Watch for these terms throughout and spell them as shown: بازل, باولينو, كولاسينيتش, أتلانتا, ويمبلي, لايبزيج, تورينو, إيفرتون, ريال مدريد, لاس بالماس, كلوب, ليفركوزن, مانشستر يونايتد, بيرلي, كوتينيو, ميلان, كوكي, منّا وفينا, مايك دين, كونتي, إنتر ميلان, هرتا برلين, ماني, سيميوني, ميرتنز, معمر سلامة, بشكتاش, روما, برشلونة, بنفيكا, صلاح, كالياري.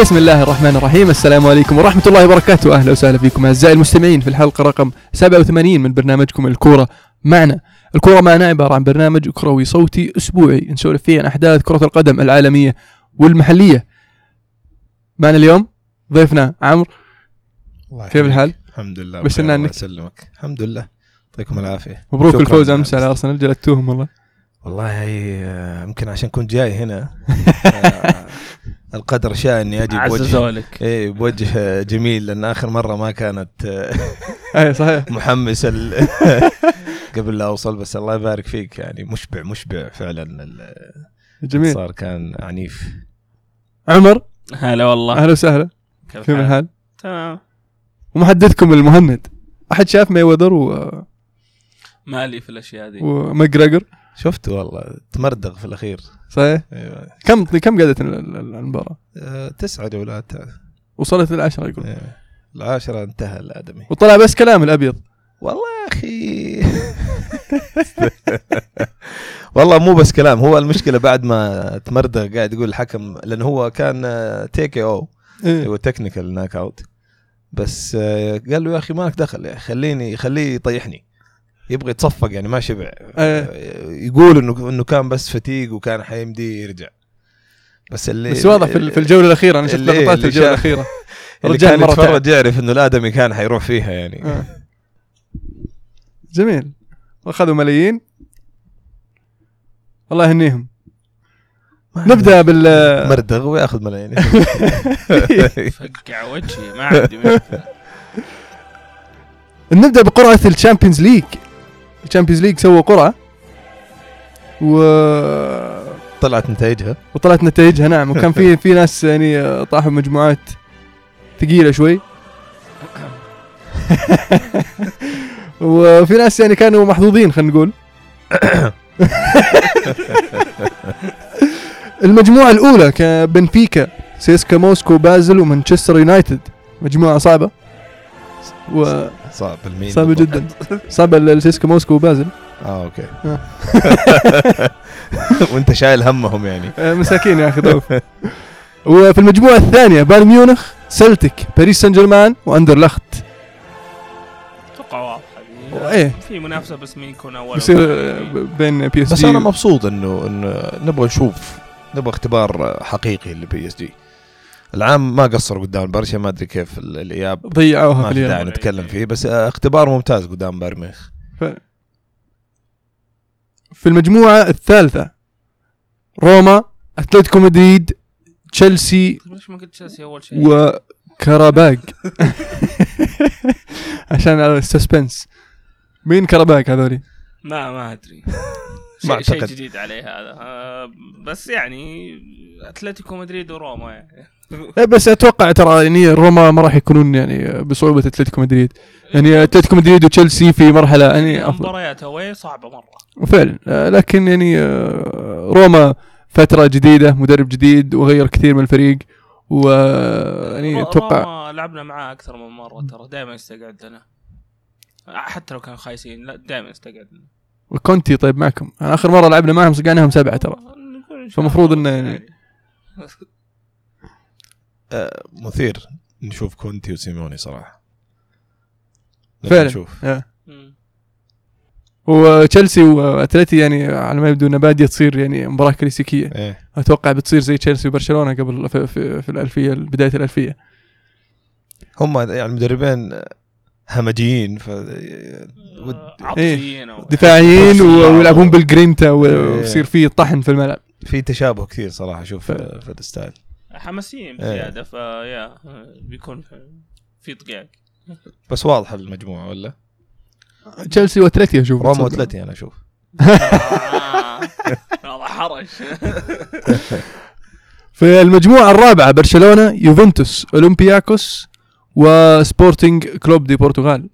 بسم الله الرحمن الرحيم. السلام عليكم ورحمة الله وبركاته. أهلا وسهلا فيكم أعزائي المستمعين في الحلقة رقم 87 من برنامجكم الكورة معنا. الكورة معنا عبارة عن برنامج كروي صوتي أسبوعي نسولف فيه عن أحداث كرة القدم العالمية والمحلية. معنا اليوم ضيفنا عمرو. كيف الحال؟ الحمد لله. بس الله يسلمك. الحمد لله. يعطيكم العافية. مبروك الفوز أمس على أرسنال، جلدتوهم والله. يمكن عشان كنت جاي هنا القدر شاء اني اجي بوجه جميل، لان اخر مره ما كانت صحيح محمس قبل لا اوصل. بس الله يبارك فيك، يعني مشبع فعلا. جميل، صار كان عنيف. عمر هلا والله، اهلا وسهلا. كيف الحال؟ تمام. ومحدثكم المهند، احد شاف مايوذر ومالي في الاشياء هذه وماجراجر؟ شفت والله تمردغ في الأخير. صحيح. أيوة. كم قعدت المباراة؟ 9 جولات. وصلت للعشرة يقول. أيوة. العاشرة انتهى الآدمي. وطلع بس كلام الأبيض. والله يا أخي. والله مو بس كلام، هو المشكلة بعد ما تمردغ قاعد يقول الحكم، لأن هو كان تيكي أو هو تكنيكال ناك أوت، بس قال له يا أخي مالك دخل، خليه يطيحني، يبغى يتصفق يعني ما شبع. يقول انه كان بس فتيق وكان حيمدي يرجع، بس واضح في الجوله الاخيره. انا شفت لقطات الجوله الاخيره، رجع مره اتفرج يعرف انه الادمي كان حيروح فيها يعني. جميل. واخذوا ملايين، الله يهنيهم. نبدا بالمردغ وياخذ ملايين. فقع وجهي ما عندي. نبدا بقرعه الشامبيونز ليج. الشامبيونز ليج سووا قرعه وطلعت نتائجها نعم. وكان في ناس يعني طاحوا مجموعات ثقيله شوي، وفي ناس يعني كانوا محظوظين، خلينا نقول. المجموعه الاولى كبنفيكا، سيسكا موسكو، بازل ومانشستر يونايتد. مجموعه صعبه صعب المين، صعب جدا. صعب السيسكا موسكو وبازل. اوكي. وانت شايل همهم يعني. مساكين يا اخي ضوف. وفي المجموعه الثانيه بايرن ميونخ، سلتك، باريس سان جيرمان واندرلخت. توقع واضح ايه في منافسه، بس مين يكون اول بيصير بين بي اس دي. بس انا مبسوط انه نبغى اختبار حقيقي للبي اس دي. العام ما قصروا قدام برشا، ما أدري كيف الإياب ضيعوها، ما في داعي نتكلم فيه، بس اختبار ممتاز قدام بايرن ميونخ. في المجموعة الثالثة روما، أتلتيكو مدريد، تشيلسي. ليش ما قلت تشيلسي أول شيء؟ وكرباغ. عشان على السسبنس. مين كرباغ هذولي؟ ما أدري. شيء جديد عليه هذا. بس يعني أتلتيكو مدريد وروما يعني. بس اتوقع ترى يعني روما ما راح يكونون يعني بصعوبه اتلتيكو مدريد، يعني اتلتيكو مدريد وتشيلسي في مرحله يعني مباريات هواي صعبه مره وفعلا. لكن يعني روما فتره جديده، مدرب جديد وغير كثير من الفريق، و يعني اتوقع لعبنا معاه اكثر من مره ترى، دائما يستقعد لنا حتى لو كانوا خايسين، لا دائما يستقعد لنا. وكونتي طيب معكم؟ انا اخر مره لعبنا معهم صقعناهم 7 ترى، فمفروض ان يعني مثير نشوف كونتي وسيموني صراحة فعلا. نشوف وتشيلسي وأتلتي يعني على ما يبدو أنها بادية تصير يعني مباراة كلاسيكية. أتوقع بتصير زي تشيلسي وبرشلونة قبل في الألفية، بداية الألفية. هم يعني المدربين همجيين، عطفيين دفاعيين، ويلعبون بالجرينتا، ويصير فيه طحن في الملعب، في تشابه كثير صراحة. شوف في الستايل حماسيين بزيادة، فيا بيكون في طقاق. بس واضحة المجموعة ولا؟ تشيلسي وأتلتي أشوف، روما وأتلتي أنا أشوف. والله حرج. في المجموعة الرابعة برشلونة، يوفنتوس، أولمبياكوس وسبورتينج كلوب دي برتغال.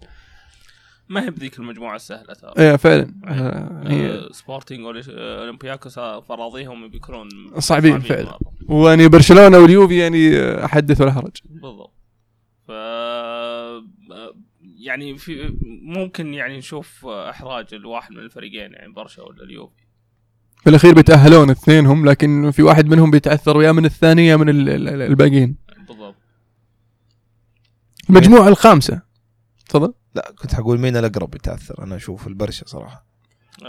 ما هي بذيك المجموعة السهلة ترى. ايه فعلا. سبورتينج أولمبياكوس فراضيهم بيكونون صعبين فعلا. واني برشلونة واليوفي يعني أحدث ولا حرج. بالضبط. يعني في ممكن يعني نشوف إحراج الواحد من الفريقين، يعني برشا ولا اليوفي. في الأخير بيتأهلون اثنينهم، لكن في واحد منهم بيتعثر ويا من الثانية من الباقين. المجموعة الخامسة. تفضل. لا كنت هقول مين الأقرب يتأثر، أنا أشوف البرشا صراحة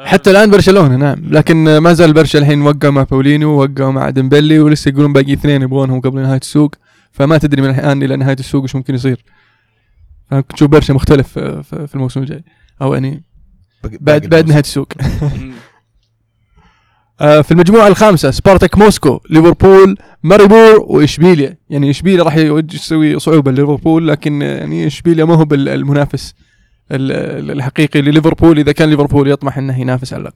حتى الآن برشلونة. نعم، لكن ما زال برشا الحين وقع مع باولينو ووقع مع ديمبلي ولسه يقولون باقي اثنين يبغونهم قبل نهاية السوق، فما تدري من الآن إلى نهاية السوق وش ممكن يصير. فكنت شوف برشا مختلف في الموسم الجاي، أو يعني بعد نهاية السوق. في المجموعة الخامسة سبارتاك موسكو، ليفربول، ماريبور وإشبيليا. يعني إشبيليا راح يسوي صعوبة لليفربول، لكن يعني إشبيليا ما هو بالمنافس الحقيقي لليفربول إذا كان ليفربول يطمح أنه ينافس على اللقب.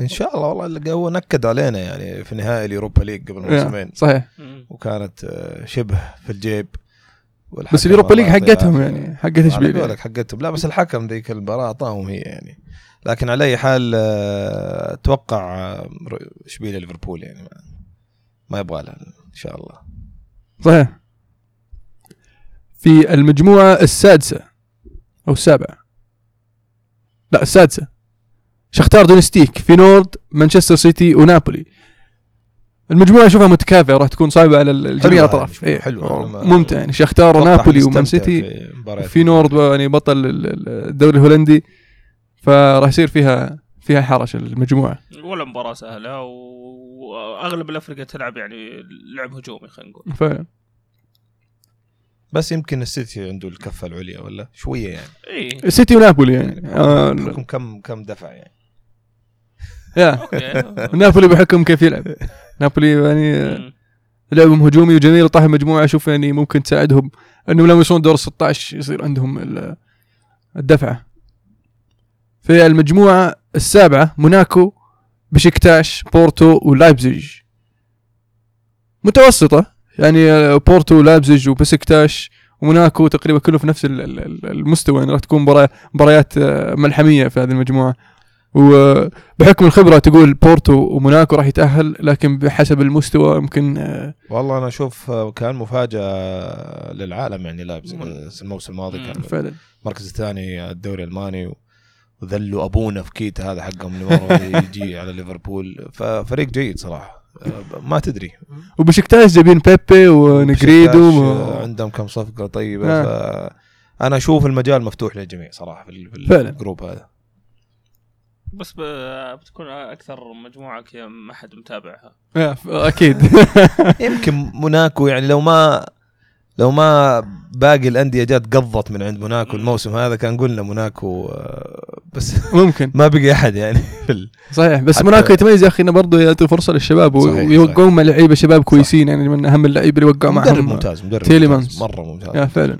إن شاء الله. والله اللي هو نكد علينا يعني في نهائي اليوروبا ليج قبل موسمين، صحيح، وكانت شبه في الجيب، بس اليوروبا ليج حقتهم يعني حقت إشبيليا يعني. حقتهم لا، بس الحكم ذيك المباراة أعطاهم هي يعني. لكن على أي حال أتوقع إشبيليا ليفربول يعني ما يبغى لها إن شاء الله. صحيح. في المجموعة السادسة أو السابعة، لا السادسة، شختار دونستيك، فينورد، مانشستر سيتي ونابولي. المجموعة أشوفها متكافئة، راح تكون صعبة على الجميع الأطراف. حلو، حلو ممتع يعني. شختار ونابولي ومان سيتي فينورد يعني بطل الدوري الهولندي، فراح يصير فيها حرش المجموعة. ولا مباراة سهلة، وأغلب الأفريقيا تلعب يعني لعب هجومي خلينا نقول. فعلا. بس يمكن السيتي عنده الكفة العليا ولا شوية يعني. إيه. السيتي ونابولي يعني. بحكم كم دفع يعني. نابولي بحكم كيف يلعب. نابولي يعني لعبهم هجومي وجميل، وطاح مجموعة أشوف يعني ممكن تساعدهم إنهم لو يوصلون دور 16 يصير عندهم الدفعة. في المجموعة السابعة موناكو، بشكتاش، بورتو ولايبزيج. متوسطة يعني، بورتو ولايبزيج وبشكتاش وموناكو تقريبا كله في نفس المستوى يعني. راح تكون مباريات ملحمية في هذه المجموعة، وبحكم الخبرة تقول بورتو وموناكو راح يتأهل، لكن بحسب المستوى ممكن. والله أنا أشوف كان مفاجأة للعالم يعني لايبزيج الموسم الماضي كان فعلا المركز الثاني الدوري الألماني، وذلوا أبونا في كيت هذا حقهم اللي يجي على ليفربول. ففريق جيد صراحة، ما تدري. وبشكتاش جايبين بيبي ونجريدو عندهم كم صفقة طيبة. أنا أشوف المجال مفتوح للجميع صراحة في الجروب هذا، بس بتكون أكثر مجموعة ما حد متابعها أكيد. يمكن موناكو يعني لو ما باقي الأندية جات قضت من عند موناكو الموسم هذا كان قلنا موناكو، بس ممكن ما بقي أحد يعني. صحيح، بس موناكو يتميز يا أخي إنه برضو يعطي فرصة للشباب ويوقعون مع لعيبة شباب كويسين يعني، من أهم اللعيبة اللي وقعوا معهم. مدرب ممتاز تيليمانز مرة ممتاز يا فعلا.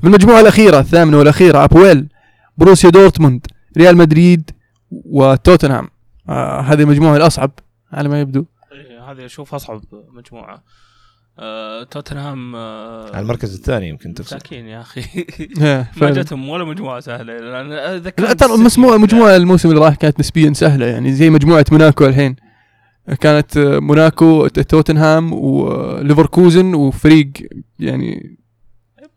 بالمجموعة الأخيرة الثامنة والأخيرة أبويل، بروسيا دورتموند، ريال مدريد وتوتنهام. هذه المجموعة الأصعب على ما يبدو. هذه أشوف أصعب مجموعة. توتنهام على المركز الثاني يمكن تفصل ساكين يا أخي. ما جتهم ولا مجموعة سهلة. أنا ذكرت مجموعة الموسم اللي راح كانت نسبيا سهلة يعني، زي مجموعة موناكو الحين كانت موناكو توتنهام وليفركوزن وفريق يعني.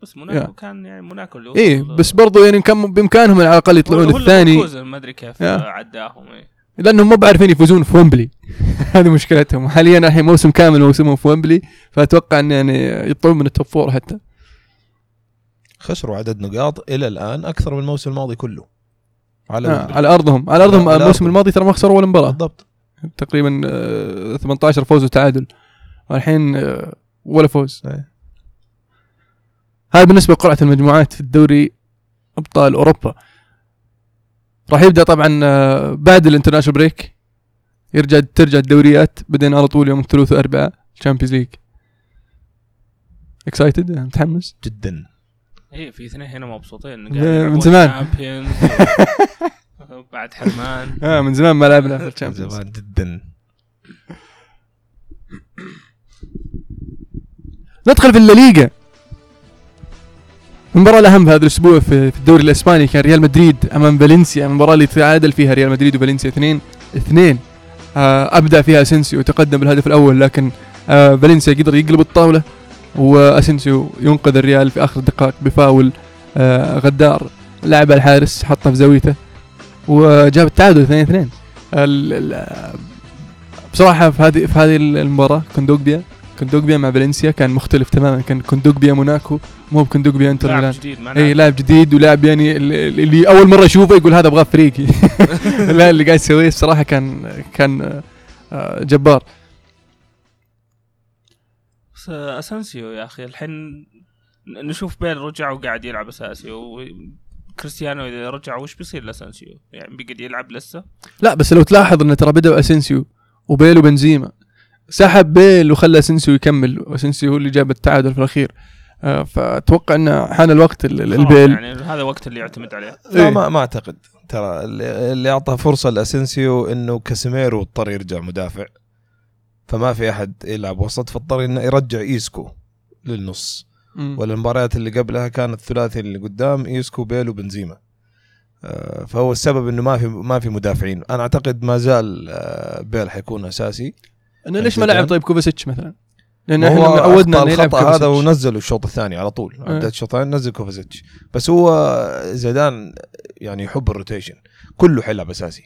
بس موناكو كان يعني موناكو اللي إيه، بس برضو يعني كان بإمكانهم على الأقل يطلعون الثاني. ليفركوزن ما أدري كيف عداهم إيه، لأنهم ما بعرفين يفوزون في ويمبلي. هذه مشكلتهم حاليا. الحين موسم كامل موسمهم في ويمبلي، فأتوقع أن يعني يطلعون من التوب فور. حتى خسروا عدد نقاط إلى الآن أكثر من الموسم الماضي كله على أرضهم. على أرضهم الموسم الماضي ترى ما خسروا ولا مباراة بالضبط، تقريبا 18 فوز وتعادل، والحين ولا فوز. هذا بالنسبة لقرعة المجموعات في الدوري أبطال أوروبا. راح يبدأ طبعا بعد الانترناشنال بريك، ترجع الدوريات. بدينا على طول يوم الثلاثاء والأربعاء تشامبيونز ليج. اكسايتد، متحمس جدا. ايه في اثنين هنا مبسوطين من زمان. بعد حرمان من زمان ما لعبنا في الشامبيونز. زمان جدا. ندخل في الليغا. المباراة الأهم هذا الأسبوع في الدوري الإسباني كان ريال مدريد أمام فالنسيا، المباراة اللي تعادل فيها ريال مدريد وفالنسيا 2-2. أبدأ فيها أسينسيو وتقدم بالهدف الأول، لكن فالنسيا قدر يقلب الطاولة، وأسينسيو ينقذ الريال في آخر الدقائق بفاول غدار لعبه الحارس، حطه في زاويته وجاب التعادل 2-2. بصراحة في هذه المباراة كوندوجبيا كوندوجبيا مع فالنسيا كان مختلف تماما، كان كوندوجبيا موناكو مو كوندوجبيا إنتر ميلان. اي لاعب جديد ولاعب يعني اللي اول مره اشوفه يقول هذا ابغاه فريقي. لا اللي قاعد يسويه الصراحه كان جبار. اسانسيو يا اخي الحين نشوف بيل رجع وقاعد يلعب اساسي، وكريستيانو اذا رجع وش بيصير لاسانسيو؟ يعني بيقعد يلعب لسه؟ لا بس لو تلاحظ انه ترى بدأ اسانسيو وبيل وبنزيما، سحب بيل وخلى اسانسيو يكمل، واسانسيو هو اللي جاب التعادل في الاخير. فاتوقع انه حان الوقت البيل، يعني هذا الوقت اللي يعتمد عليه. إيه؟ ما اعتقد ترى اللي اعطى فرصه لاسانسيو انه كاسيميرو اضطر يرجع مدافع، فما في احد يلعب وسط، فاضطر انه يرجع ايسكو للنص. والمباريات اللي قبلها كانت ثلاثي اللي قدام ايسكو بيل وبنزيما، فهو السبب انه ما في مدافعين. انا اعتقد ما زال بيل حيكون اساسي. انا ليش ما لعب طيب كوفاسيتش مثلا؟ لان احنا عودنا انه يلعب هذا، ونزلوا الشوط الثاني على طول بدايه الشوطين نزل كوفاسيتش، بس هو زيدان يعني يحب الروتيشن، كله حيلعب اساسي.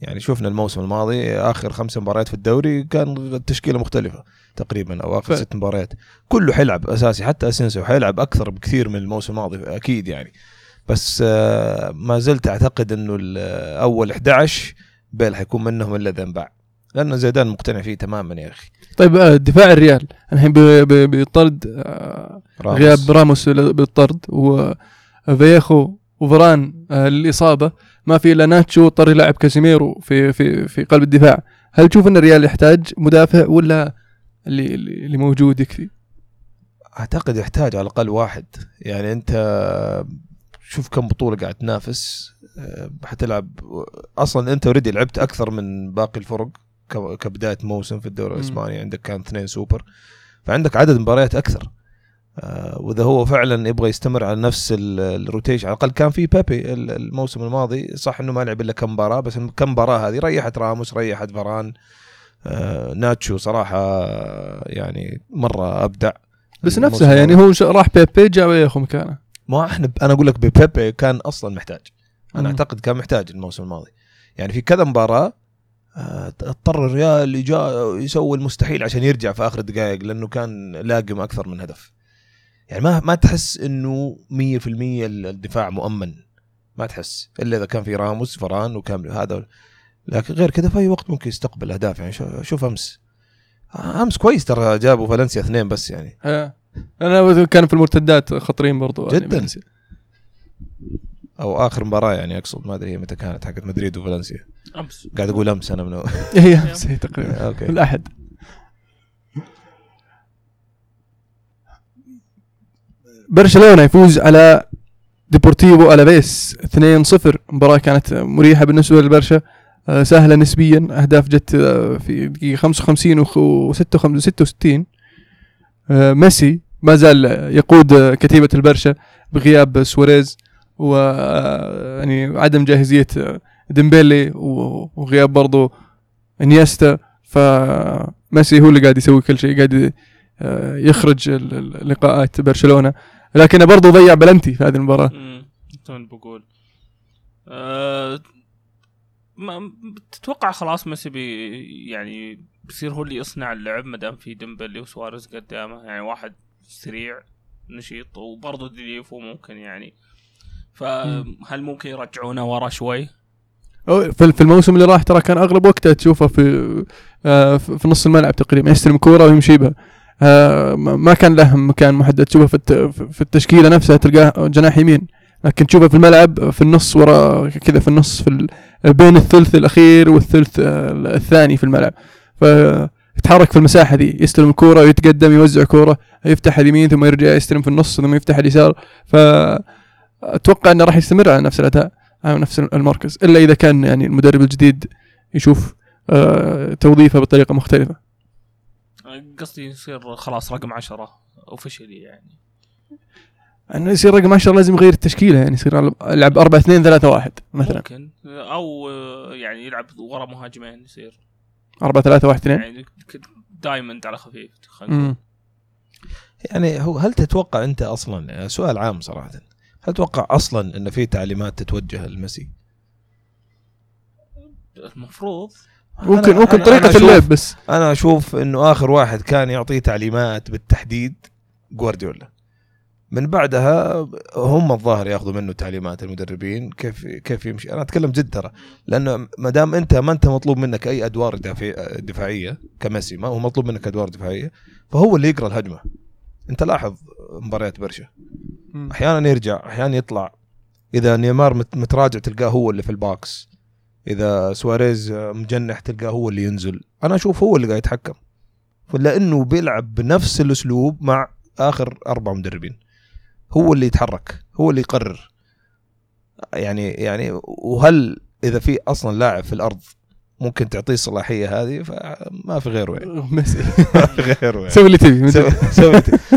يعني شفنا الموسم الماضي اخر 5 مباريات في الدوري كان التشكيله مختلفه تقريبا، او اخر 6 مباريات كله حيلعب اساسي، حتى اسينسيو حيلعب اكثر بكثير من الموسم الماضي اكيد يعني. بس ما زلت اعتقد انه الاول 11 بيل حيكون منهم الا اذا انباع، لانه زيدان مقتنع فيه تماما يا اخي. طيب دفاع الريال الحين بيطرد غياب راموس بالطرد، وفياخو وفران الاصابه، ما في الا ناتشو اضطر يلعب كاسيميرو في قلب الدفاع. هل تشوف ان الريال يحتاج مدافع ولا اللي موجود يكفي؟ اعتقد يحتاج على الاقل واحد. يعني انت شوف كم بطوله قاعد تنافس، حتلعب اصلا انت اوريدي لعبت اكثر من باقي الفرق كبدايه موسم في الدوري الاسباني، عندك كان 2 سوبر، فعندك عدد مباريات اكثر. وإذا هو فعلا يبغى يستمر على نفس الروتيشن، على الأقل كان في بيبي الموسم الماضي، صح إنه ما لعب إلا كم مباراة، بس كم مباراة هذه ريحت راموس، ريحت فران. ناتشو صراحة يعني مرة أبدع، بس نفسها يعني هو راح بيبي جاء وياخو مكانه. ما إحنا أنا أقول لك بيبي كان أصلا محتاج، أنا أعتقد كان محتاج الموسم الماضي. يعني في كذا مباراة اضطر الريال جاء يسوي المستحيل عشان يرجع في آخر دقائق، لأنه كان لاقم أكثر من هدف. يعني ما تحس انه 100% الدفاع مؤمن، ما تحس الا اذا كان في راموس فران وكامل هذا، لكن غير كذا في وقت ممكن يستقبل اهداف. يعني شوف امس كويس ترى جابوا فالنسيا 2 بس، يعني انا كان في المرتدات خطرين برضو جدا يعني، او اخر مباراه يعني اقصد، ما ادري هي متى كانت حقت مدريد وفالنسيا، امس قاعد اقول امس انا من هي امس تقريبا الاحد. برشلونة يفوز على ديبورتيفو ألافيس 2-0، مباراة كانت مريحة بالنسبة للبرشا، سهلة نسبيا، أهداف جت في دقيقة 55 و 66. ميسي ما زال يقود كتيبة البرشا بغياب سواريز ويعني عدم جاهزية ديمبيلي وغياب برضو إنيستا، فميسي هو اللي قاعد يسوي كل شيء، قاعد يخرج لقاءات برشلونة، لكنه برضو ضيع بلنتي في هذه المباراة. بقول ما تتوقع خلاص ميسي يعني بيصير هو اللي يصنع اللعب مدام في ديمبلي وسواريز قدامه، يعني واحد سريع نشيط وبرضو ديليفو ممكن يعني، فهل ممكن يرجعونه ورا شوي؟ في الموسم اللي راح ترى كان اغلب وقته تشوفه في نص الملعب تقريبا، يستلم كورة ويمشي بها، ما كان له مكان محدد، تشوفه في التشكيلة نفسها تلقاه جناح يمين، لكن تشوفه في الملعب في النص وراء كذا، في النص بين الثلث الأخير والثلث الثاني في الملعب، فيتحرك في المساحة دي، يستلم كورة ويتقدم يوزع كورة، يفتح اليمين ثم يرجع يستلم في النص ثم يفتح اليسار، فأتوقع أنه راح يستمر على نفس الأداء على نفس المركز، إلا إذا كان يعني المدرب الجديد يشوف توظيفه بطريقة مختلفة. قصدي يصير خلاص رقم 10 اوفشلي، يعني انه يصير رقم 10 لازم يغير التشكيله، يعني يصير يلعب 4-2-3-1 مثلا ممكن، او يعني يلعب ورا مهاجمين يصير 4-3-1-2 يعني دايموند على خفيف. يعني هو هل تتوقع انت اصلا، سؤال عام صراحه، هل تتوقع اصلا ان في تعليمات تتوجه لميسي؟ المفروض ممكن طريقة اللعب. بس أنا أشوف أنه آخر واحد كان يعطيه تعليمات بالتحديد جوارديولا، من بعدها هم الظاهر يأخذوا منه تعليمات المدربين كيف يمشي. أنا أتكلم جد ترى، لأنه مدام أنت مطلوب منك أي أدوار دفاعية كميسي، ما هو مطلوب منك أدوار دفاعية، فهو اللي يقرأ الهجمة. أنت لاحظ مباريات برشا أحيانا يرجع أحيانا يطلع، إذا نيمار متراجع تلقاه هو اللي في الباكس، إذا سواريز مجنح تلقاه هو اللي ينزل. أنا أشوف هو اللي قاعد يتحكم، لأنه بيلعب بنفس الأسلوب مع آخر 4 مدربين، هو اللي يتحرك هو اللي يقرر. يعني وهل إذا في أصلا لاعب في الأرض ممكن تعطيه الصلاحية هذه، فما في غيره يعني. سوي اللي تبي.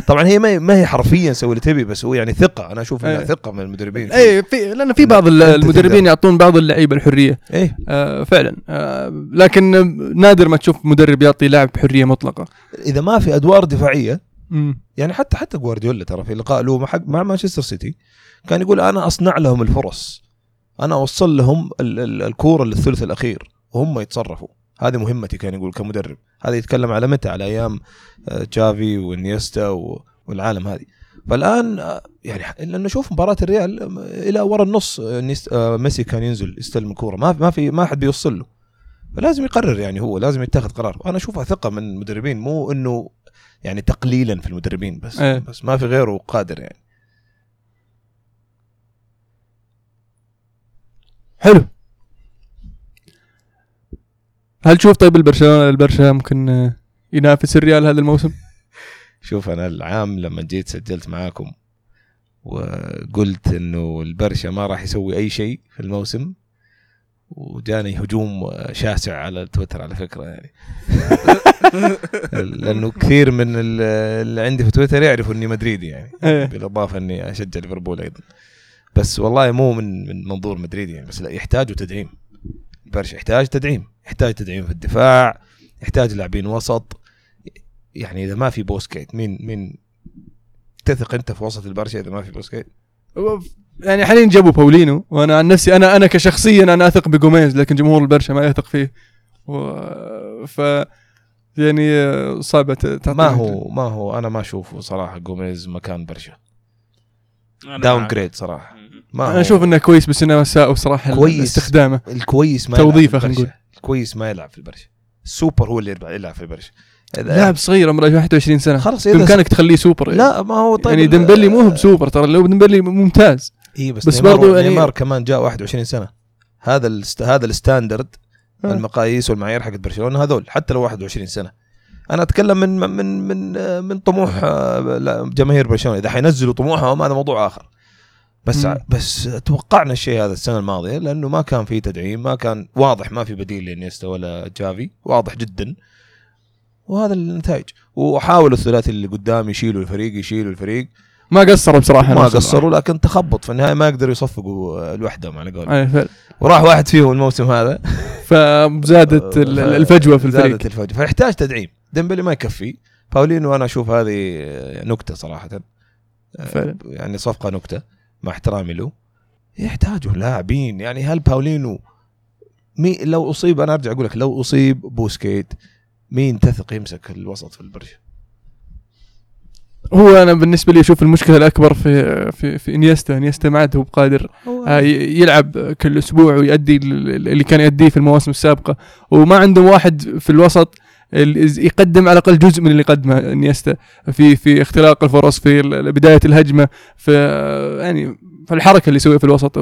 طبعا هي ما هي حرفيا سوي اللي تبي، بس هو يعني ثقة. أنا أشوف أنها ثقة من المدربين، أي لأن في بعض المدربين يعطون بعض اللعيبة الحرية فعلا، لكن نادر ما تشوف مدرب يعطي لاعب حرية مطلقة إذا ما في أدوار دفاعية. يعني حتى جوارديولا ترى في لقاء له مع مانشستر سيتي كان يقول أنا أصنع لهم الفرص، أنا أوصل لهم الكورة للثلث الأخير وهم يتصرفوا، هذه مهمتي كان يقول كمدرب. هذا يتكلم على متى؟ على أيام تشافي وإنيستا والعالم هذه. فالآن يعني لأنه شوف مباراة الريال إلى ورا النص ميسي كان ينزل يستلم الكورة، ما حد بيوصل له، فلازم يقرر يعني، هو لازم يتخذ قرار. وأنا أشوفها ثقة من المدربين، مو إنه يعني تقليلا في المدربين بس أيه. بس ما في غيره قادر يعني. حلو. هل تشوف طيب البرشا ممكن ينافس الريال هذا الموسم؟ شوف أنا العام لما جيت سجلت معاكم وقلت إنه البرشا ما راح يسوي أي شيء في الموسم، وجاني هجوم شاسع على تويتر على فكرة يعني. لأنه كثير من اللي عندي في تويتر يعرفوا إني مدريدي يعني، بالإضافة إني أشجع ليفربول أيضا، بس والله مو من منظور مدريدي يعني، بس لا يحتاجوا تدعيم. برشا يحتاج تدعيم، يحتاج تدعيم في الدفاع، يحتاج لاعبين وسط. يعني إذا ما في بوسكيت مين تثق أنت في وسط البرشا إذا ما في بوسكيت؟ يعني حاليا جابوا باولينو، وأنا عن نفسي أنا كشخصيا أنا أثق بجوميز، لكن جمهور البرشا ما يثق فيه، يعني صعبة تعطيني. ما هو أنا ما أشوفه صراحة جوميز مكان برشا، داون جريد صراحة. أنا أشوف إنه كويس، بس إنه مساء صراحة استخدامه. الكويس ما توظيفه، خلينا نقول الكويس ما يلعب في البرشا، السوبر هو اللي يلعب في البرشا. لاعب صغير عمره 21 سنة خلاص، بإمكانك تخليه سوبر. لا ما هو طيب يعني ديمبلي مو هو بسوبر ترى، لو ديمبلي ممتاز إيه، بس برضو نيمار كمان جاء 21 سنة. هذا الستاندرد المقاييس والمعايير حقت برشلونة هذول، حتى لو 21 سنة. أنا أتكلم من طموح جماهير برشلونة، إذا حينزلوا طموحهم هذا موضوع آخر، بس توقعنا الشيء هذا السنة الماضية، لأنه ما كان فيه تدعيم، ما كان واضح، ما في بديل لإنيستا ولا جافي واضح جدا، وهذا النتائج. وحاولوا الثلاثي اللي قدام يشيلوا الفريق ما قصروا بصراحة، ما قصروا، لكن تخبط في النهاية، ما قدروا يصفقوا لوحدهم على قولهم، وراح واحد فيهم الموسم هذا، فزادت الفجوة في الفريق، زادت الفجوة. فيحتاج تدعيم، ديمبلي ما يكفي، باولينو أنا أشوف هذه نكتة صراحة فعلا. يعني صفقة نكتة مع احترامي له، يحتاجوا لاعبين. يعني هل باولينو لو أصيب، أنا أرجع أقول لك، لو أصيب بوسكيت مين تثق يمسك الوسط في البرشا؟ هو أنا بالنسبة لي أشوف المشكلة الأكبر في إنيستا ما عاد هو بقادر يلعب كل أسبوع ويؤدي اللي كان يؤديه في المواسم السابقة، وما عنده واحد في الوسط يقدم على الأقل جزء من اللي قدمه إنيستا في اختلاق الفرص، في بداية الهجمة، في يعني في الحركة اللي يسويها في الوسط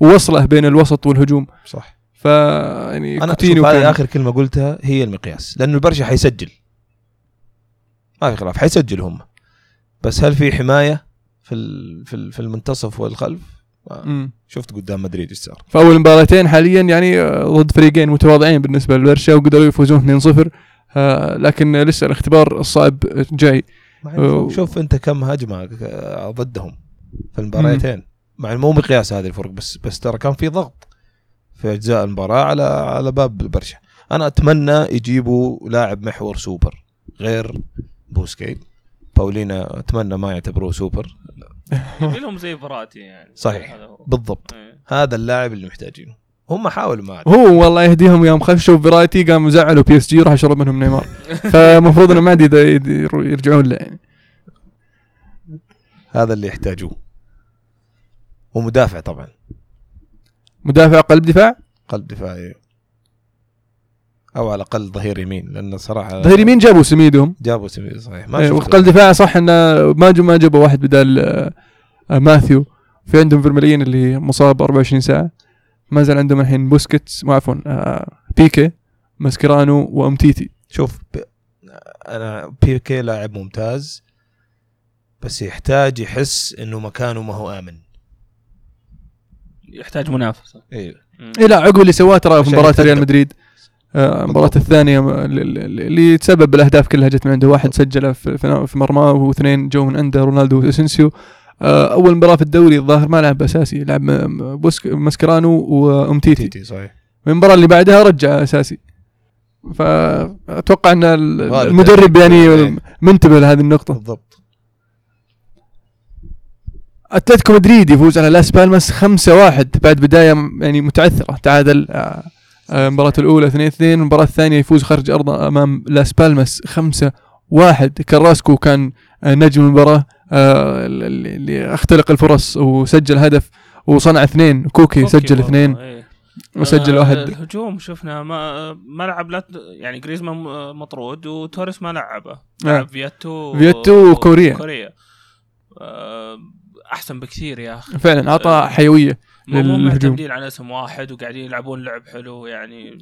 ووصله بين الوسط والهجوم. صح. يعني أنا أشوف هذه آخر كلمة قلتها هي المقياس، لأنه البرشا حيسجل، ما في خلاف، حيسجل هم، بس هل في حماية في المنتصف والخلف؟ شفت قدام مدريد ايش صار في اول مباراتين حاليا، يعني ضد فريقين متواضعين بالنسبة للبرشا، وقدروا يفوزون 2-0، لكن لسه الاختبار الصعب جاي. شوف انت كم هجمة ضدهم في المباراتين، مع مو مقياس هذه الفرق، بس ترى كان في ضغط في اجزاء المباراة على باب البرشا. انا اتمنى يجيبوا لاعب محور سوبر غير بوسكيت. باولينا اتمنى ما يعتبروه سوبر، لهم زي فراتي يعني. صحيح بالضبط. هذا اللاعب اللي محتاجينه. هم حاولوا معه هو والله يهديهم يوم خشوا برايتي قاموا زعلوا بي اس جي راح يشرب منهم نيمار فمفروض انه ما يرجعون له يعني. هذا اللي يحتاجوه ومدافع طبعا مدافع قلب دفاع قلب دفاعي او على الاقل ظهير يمين لانه صراحه ظهير يمين جابوا سميدهم جابوا سميد صحيح ما شفت قلب دفاع صح انه ما جابوا واحد بدل ماثيو في عندهم فيرملين اللي مصاب 24 ساعه ما زال عندهم الحين بوسكيتس ما عفوا بيكي ماسكرانو وامتيتي شوف انا بيكي لاعب ممتاز بس يحتاج يحس انه مكانه ما هو امن يحتاج منافسه ايوه إيه لا عقب اللي سواه ترى في مباراه ريال مدريد المباراه الثانيه اللي تسبب بالاهداف كلها جت من عنده واحد سجله في مرماه واثنين جو من عنده رونالدو واسنسيو اول مباراه في الدوري الظاهر ما لعب اساسي لعب ماسكرانو وامتيتي صحيح من المباراه اللي بعدها رجع اساسي فاتوقع ان المدرب يعني منتبه لهذه النقطه بالضبط. أتلتيكو مدريد يفوز على لاس بالماس 5-1 بعد بداية يعني متعثرة تعادل المباراة الأولى 2-2 المباراة الثانية يفوز خارج أرضه أمام لاس بالماس 5-1 كراسكو كان نجم المباراة اللي اختلق الفرص وسجل هدف وصنع 2 كوكي سجل 2 ايه. وسجل 1 الهجوم شفنا ما لعب يعني جريزمان مطرود وتوريس ما لعبه لعب فياتو كوريا احسن بكثير يا اخي فعلا اعطى حيويه للهجوم تبديل على اسم واحد وقاعدين يلعبون لعب حلو يعني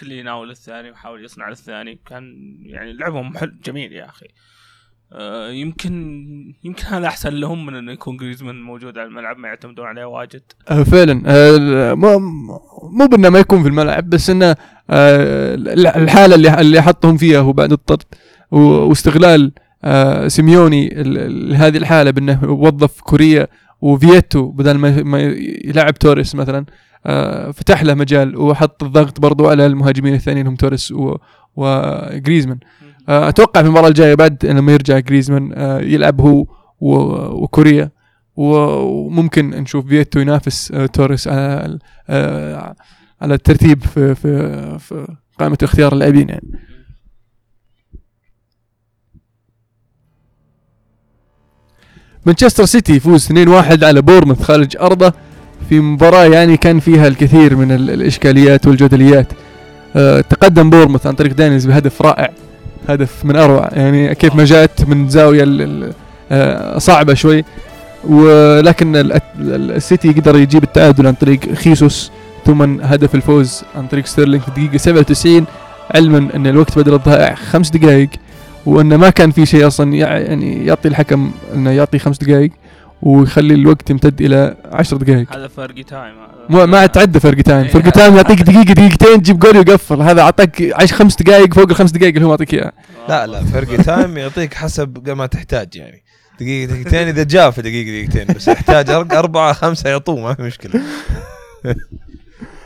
كل يناول الثاني وحاول يصنع للثاني كان يعني لعبهم حلو جميل يا اخي يمكن هذا احسن لهم من انه يكون جريزمان موجود على الملعب ما يعتمدون عليه واجد فعلا مو بأنه ما يكون في الملعب بس انه الحاله اللي حطهم فيها هو بعد الطرد واستغلال سيميوني هذه الحالة بأنه وظف كوريا وفييتو بدل ما يلعب توريس مثلا فتح له مجال وحط الضغط برضو على المهاجمين الثانيين هم توريس وغريزمان أتوقع في المباراة الجاية بعد لما يرجع غريزمان يلعب هو وكوريا وممكن نشوف فييتو ينافس توريس على الترتيب في قائمة اختيار اللاعبين يعني. مانشستر سيتي يفوز 2-1 على بورنموث خارج أرضه في مباراة يعني كان فيها الكثير من الإشكاليات والجدليات. تقدم بورنموث عن طريق دانيز بهدف رائع هدف من أروع يعني كيف ما جاءت من زاوية صعبة شوي ولكن السيتي قدر يجيب التعادل عن طريق خيسوس ثم هدف الفوز عن طريق ستيرلينغ في الدقيقة 97 علما أن الوقت بدل الضائع 5 دقائق وأنه ما كان في شيء أصلا يعني يعطي الحكم أنه يعطي 5 دقائق ويخلي الوقت يمتد إلى 10 دقائق هذا فرق تايم ما تعد فرق تايم فرق تايم يعطيك دقيقة دقيقتين تجيب جول ويقفل هذا عطاك 5 دقائق فوق 5 دقائق اللي هو عطيك إياه لا فرق تايم يعطيك حسب ما تحتاج يعني دقيقة دقيقتين إذا جاء في دقيقة دقيقتين بس يحتاج 4-5 يعطوه ما في مشكلة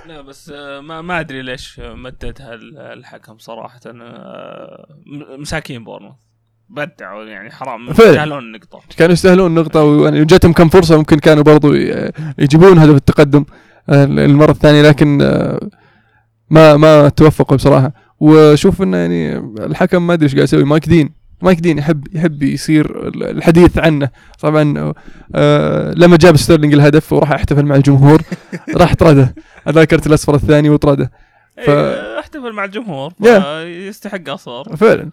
لا بس ما ادري ليش مدت هالحكم صراحه مساكين بورنموث بدعوا يعني حرام يستاهلون النقطه كانوا يستاهلون النقطه وجاتهم كم فرصه ممكن كانوا برضو يجيبون هدف التقدم المره الثانيه لكن ما توفقوا بصراحه وشوف انه يعني الحكم ما ادري ايش قاعد يسوي مايك دين يحب يصير الحديث عنه طبعا لما جاب ستيرلينغ الهدف وراح احتفل مع الجمهور راح طرده هذا كرت الاصفر الثاني وطرده احتفل مع الجمهور يستحق اصفر فعلا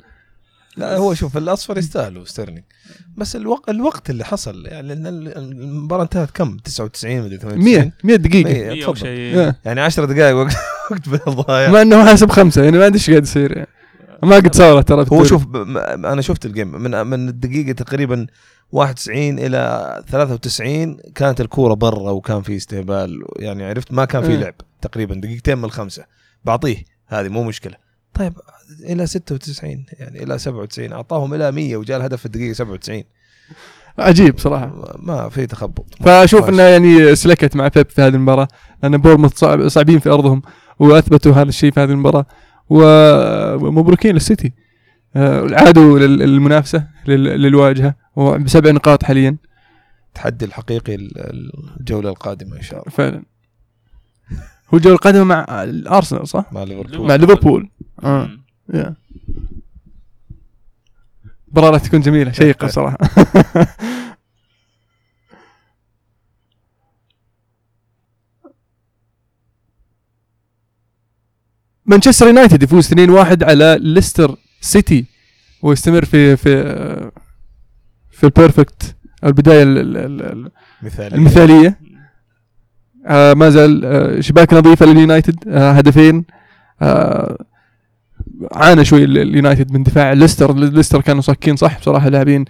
لا هو شوف الاصفر يستاهله ستيرلينغ بس الوقت اللي حصل يعني المباراه انتهت كم 99 مدري 98 100 دقيقه يعني 10 دقائق وقت بالضايع مع انه حاسب 5 يعني ما عندي ايش قاعد يصير يعني. ما قد صار ترى هو شوف انا شفت الجيم من الدقيقه تقريبا 91 الى 93 كانت الكوره برا وكان في استهبال يعني عرفت ما كان في لعب تقريبا دقيقتين من الخمسه بعطيه هذه مو مشكله طيب الى 96 يعني الى 97 اعطاهم الى 100 وجاء الهدف في الدقيقه 97 عجيب صراحه ما في تخبط فاشوف انه يعني سلكت مع بيب في هذه المباراه لان بورموث صعبين في ارضهم واثبتوا هذا الشيء في هذه المباراه ومبروكين للسيتي عادوا للمنافسة للواجهة ب7 نقاط حاليا التحدي الحقيقي الجولة القادمة إن شاء الله فعلا هو الجوله القادمه مع الارسنال صح؟ مع ليفربول. يا برا راح تكون جميله شيقه صراحه. مانشستر يونايتد يفوز 2-1 على ليستر سيتي ويستمر في البيرفكت البدايه المثاليه. ما زال شباك نظيفه لليونايتد، هدفين. عانى شوي اليونايتد من دفاع ليستر كانوا صاكين صح بصراحه، لاعبين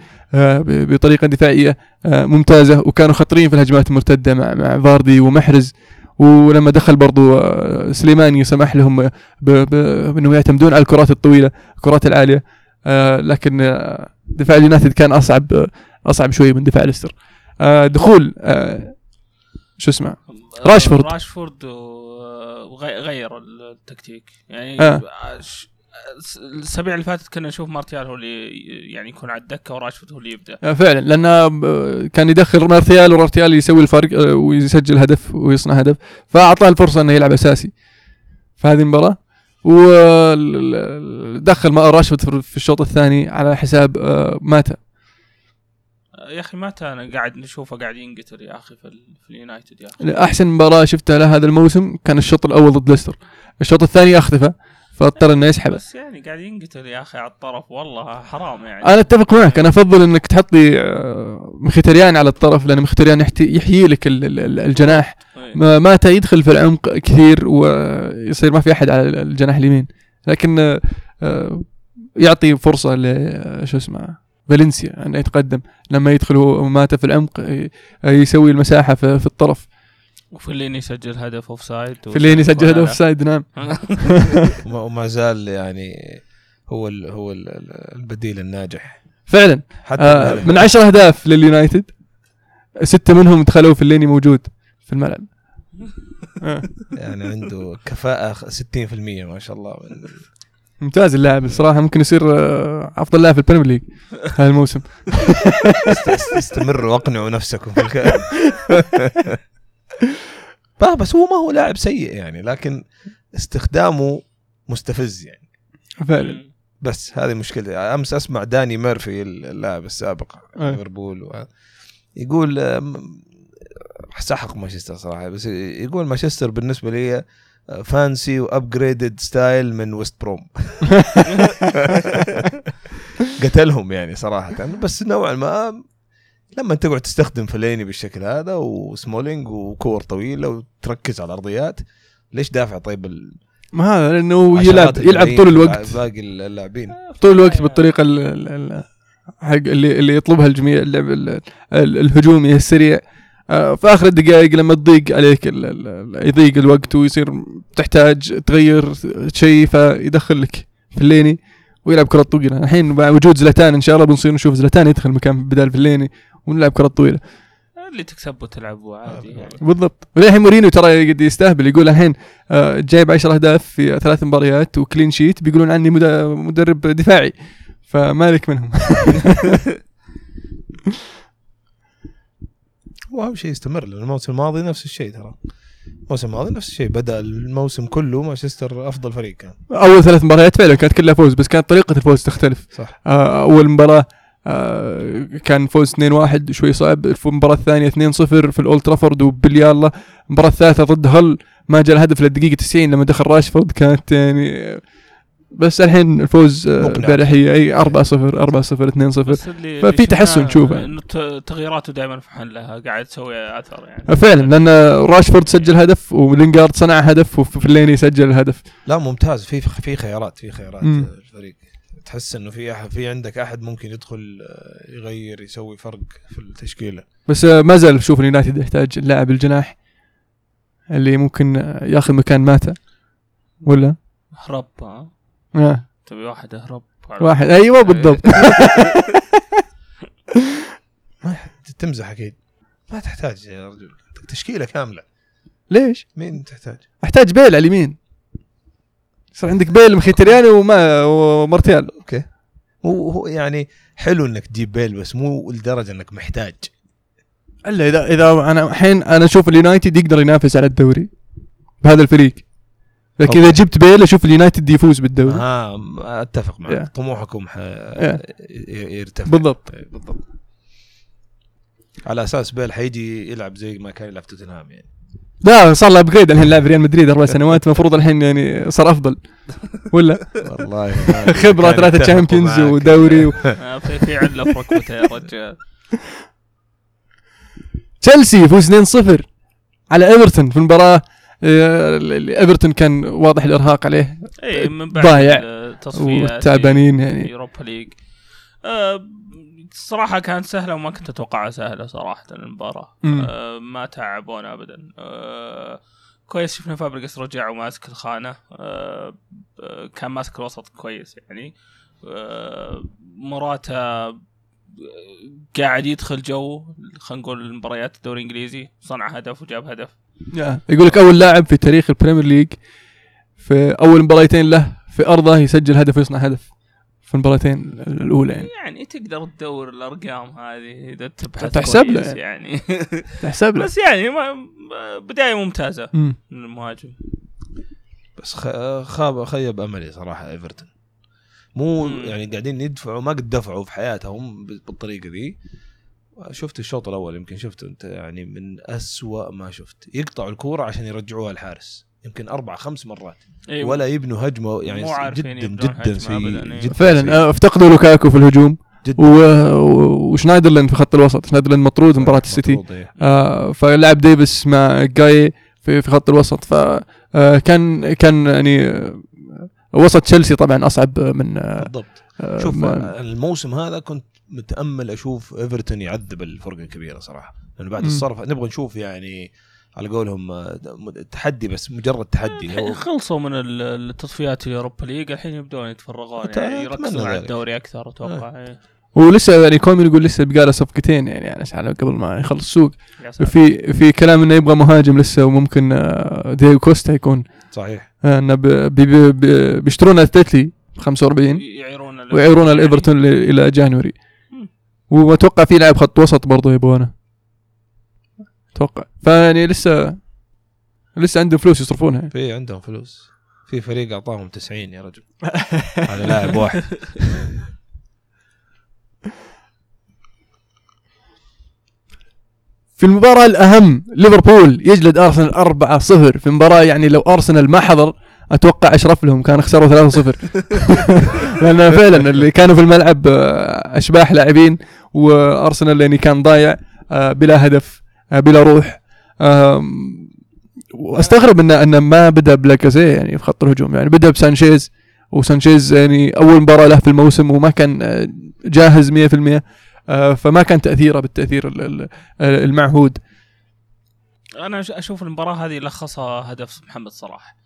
بطريقه دفاعيه ممتازه، وكانوا خطرين في الهجمات المرتده مع فاردي ومحرز، ولما دخل برضو سليماني سمح لهم بأنه يعتمدون على الكرات الطويلة، الكرات العالية. لكن دفاع اليونايتد كان أصعب شوي من دفاع ليستر. دخول شو اسمه راشفورد وغير التكتيك يعني. السبيع اللي فاتت كنا نشوف مارتيال هو اللي يعني يكون على الدكة وراشفورد هو اللي يبدأ فعلا، لأنه كان يدخل مارتيال ورارتيال يسوي الفرق ويسجل هدف ويصنع هدف، فأعطاه الفرصة أنه يلعب أساسي في هذه المباراة. ودخل راشفورد في الشوط الثاني على حساب ماتا. يا أخي ماتا أنا قاعد نشوفه قاعد ينقتل يا أخي في اليونايتد. يا أخي أحسن مباراة شفتها له هذا الموسم كان الشوط الأول ضد ليستر، الشوط الثاني أختفى فاضطر انه يسحب. بس يعني قاعد ينقتل يا اخي على الطرف، والله حرام يعني. انا اتفق معك، انا افضل انك تحطي مختريان على الطرف، لان مختريان يحيي لك الجناح. ما يدخل في العمق كثير ويصير ما في احد على الجناح اليمين، لكن يعطي فرصه لشو اسمه فالنسيا انه يتقدم. لما يدخل ماتا في العمق يسوي المساحه في الطرف، وفي اللي يسجل هدف اوف سايد، نعم. وما زال يعني هو البديل الناجح فعلا. من 10 اهداف لليونايتد 6 منهم دخلوا في الليني موجود في الملعب. يعني عنده كفاءة 60% ما شاء الله، ممتاز اللاعب الصراحة. ممكن يصير أفضل لاعب في البريمير ليج هذا الموسم. استمر واقنعوا نفسكم في الكلام. بس هو ما هو لاعب سيء يعني، لكن استخدامه مستفز يعني فعلا. بس هذه مشكلة. أمس أسمع داني ميرفي اللاعب السابق ليفربول يقول سحق مانشستر صراحة، بس يقول مانشستر بالنسبة لي فانسي وأبجريدد ستايل من ويست بروم. قتلهم يعني صراحة، بس نوعا ما لما تقعد تستخدم فليني بالشكل هذا وسمولينج وكور طويلة وتركز على الأرضيات، ليش دافع طيب ما هذا؟ لأنه يلعب طول الوقت باقي اللاعبين طول الوقت بالطريقة اللي يطلبها الجميع، اللعب الهجومي السريع. في آخر الدقائق لما تضيق عليك يضيق الوقت ويصير تحتاج تغير شيء، فيدخل لك فليني ويلعب كرة طويلة. الحين مع وجود زلاتان إن شاء الله بنصير نشوف زلاتان يدخل مكان بدال فليني ونلعب كرة طويلة اللي تكسبه تلعبه عادي يعني. بالضبط. والحين مورينيو ترى قد يستهبل، يقول الحين جايب 10 أهداف في 3 مباريات وكلين شيت، بيقولون عني مدرب دفاعي، فمالك منهم. وأهم شيء يستمر، لأن الموسم الماضي نفس الشيء ترى. الموسم الماضي نفس الشيء، بدأ الموسم كله مانشستر أفضل فريق كان. أول 3 مباريات فعلا كانت كلها فوز، بس كانت طريقة الفوز تختلف صح. أول مباراة كان فوز 2-1 شوي صعب، في المباراة الثانية 2-0 في الأولد ترافورد وباليالله. المباراة الثالثة ضد هل ما جاء الهدف للدقيقة 90 لما دخل راشفورد، كانت يعني. بس الحين الفوز بارحية أي 4-0 2-0، ففي تحسن نشوفه يعني. تغييراته دائما في حلها قاعد تسوي أثر يعني فعلا، لأن راشفورد سجل هدف ولينغارد صنع هدف وفليني سجل هدف. لا ممتاز، في خيارات، في خيارات الفريق. تحس انه في عندك احد ممكن يدخل يغير يسوي فرق في التشكيله. بس ما زال بشوف اليونايتد يحتاج اللاعب الجناح اللي ممكن ياخذ مكان ماتا ولا هرب. تبي واحد هرب واحد. ايوه بالضبط. ما تمزح اكيد، ما تحتاج يا رجل تشكيله كامله. ليش مين تحتاج؟ احتاج بيل على اليمين، صار عندك بيل مختريان ومارتيال. اوكي هو يعني حلو انك تجيب بيل، بس مو لدرجه انك محتاج. الا اذا انا الحين اشوف اليونايتد يقدر ينافس على الدوري بهذا الفريق. لكن أوكي. إذا جبت بيل أشوف اليونايتد يفوز بالدوري. أتفق معك. طموحكم يرتفع. بالضبط. على أساس بيل حيجي يلعب زي ما كان يلعب توتنهام يعني. لا صار له أبجريد الحين، لاعب ريال مدريد 4 سنوات مفروض الحين يعني صار أفضل ولا؟ والله خبرة 3 تشامبيونز ودوري في عندنا فكوتة يا رجال. تشيلسي يفوز 2-0 على إيفرتون في المباراة. إيفرتون كان واضح الإرهاق عليه، من بعد ضايع وتعبانين يعني. يوروبا ليج صراحة كانت سهلة وما كنت أتوقعها سهلة صراحة المباراة. ما تعبونا أبدا. كويس شفنا فابريجاس رجع وماسك الخانة، كان ماسك الوسط كويس يعني. مراته قاعد يدخل جو، خلينا نقول المباريات الدوري الإنجليزي، صنع هدف وجاب هدف. يقولك أول لاعب في تاريخ البريمير ليج في أول مباراتين له في أرضه يسجل هدف ويصنع هدف في المباراتين الأولى يعني تقدر تدور الأرقام هذه إذا تبحث كويس يعني تحسب له. بس يعني بداية ممتازة من المهاجم، بس خيب أملي صراحة إيفرتون. مو يعني قاعدين يدفعوا، ما قد دفعوا في حياتهم بالطريقة دي. شفت الشوط الأول يمكن شفته أنت يعني من أسوأ ما شفت، يقطعوا الكورة عشان يرجعوها الحارس يمكن 4-5 مرات. أيوة. ولا يبنوا هجمة يعني جدا سيء فعلا. افتقدوا لوكاكو في الهجوم وشنايدرلين في خط الوسط. شنايدرلين مطرود مباراة السيتي، فلعب ديفيس مع جاي في خط الوسط. فكان يعني وسط تشيلسي طبعا أصعب من بالضبط. شوف الموسم هذا كنت متأمل أشوف إيفرتون يعذب الفرق الكبيرة صراحة، لأنه بعد الصرف نبغى نشوف يعني على قولهم تحدي، بس مجرد تحدي. خلصوا من التصفيات اليوروبا ليج، الحين يبدون يتفرغون يعني يركزون على الدوري أكثر أتوقع. ولسه يعني كومي يقول لسه بقى له صفقتين يعني على قبل ما يخلص السوق. في كلام إنه يبغى مهاجم لسه، وممكن دييغو كوستا يكون صحيح. أنا بيشترون التتلي 45 ويعيرون الإيفرتون إلى جانوري. وأتوقع في لاعب خط وسط برضه يبغونه أتوقع. فيعني لسه عندهم فلوس يصرفونها. في عندهم فلوس، في فريق أعطاهم 90 يا رجل على لاعب واحد. في المباراة الأهم ليفربول يجلد أرسنال 4-0 في مباراة يعني لو أرسنال ما حضر أتوقع أشرف لهم، كان خسروا 3-0 لأن فعلا اللي كانوا في الملعب أشباح لاعبين، وأرسنال يعني كان ضايع بلا هدف بلا روح. واستغرب أن ما بدأ بلاكازيه يعني في خط الهجوم، يعني بدأ بسانشيز، وسانشيز يعني أول مباراة له في الموسم وما كان جاهز 100%، فما كان تأثيره بالتأثير المعهود. أنا أشوف المباراة هذه لخصها هدف محمد صلاح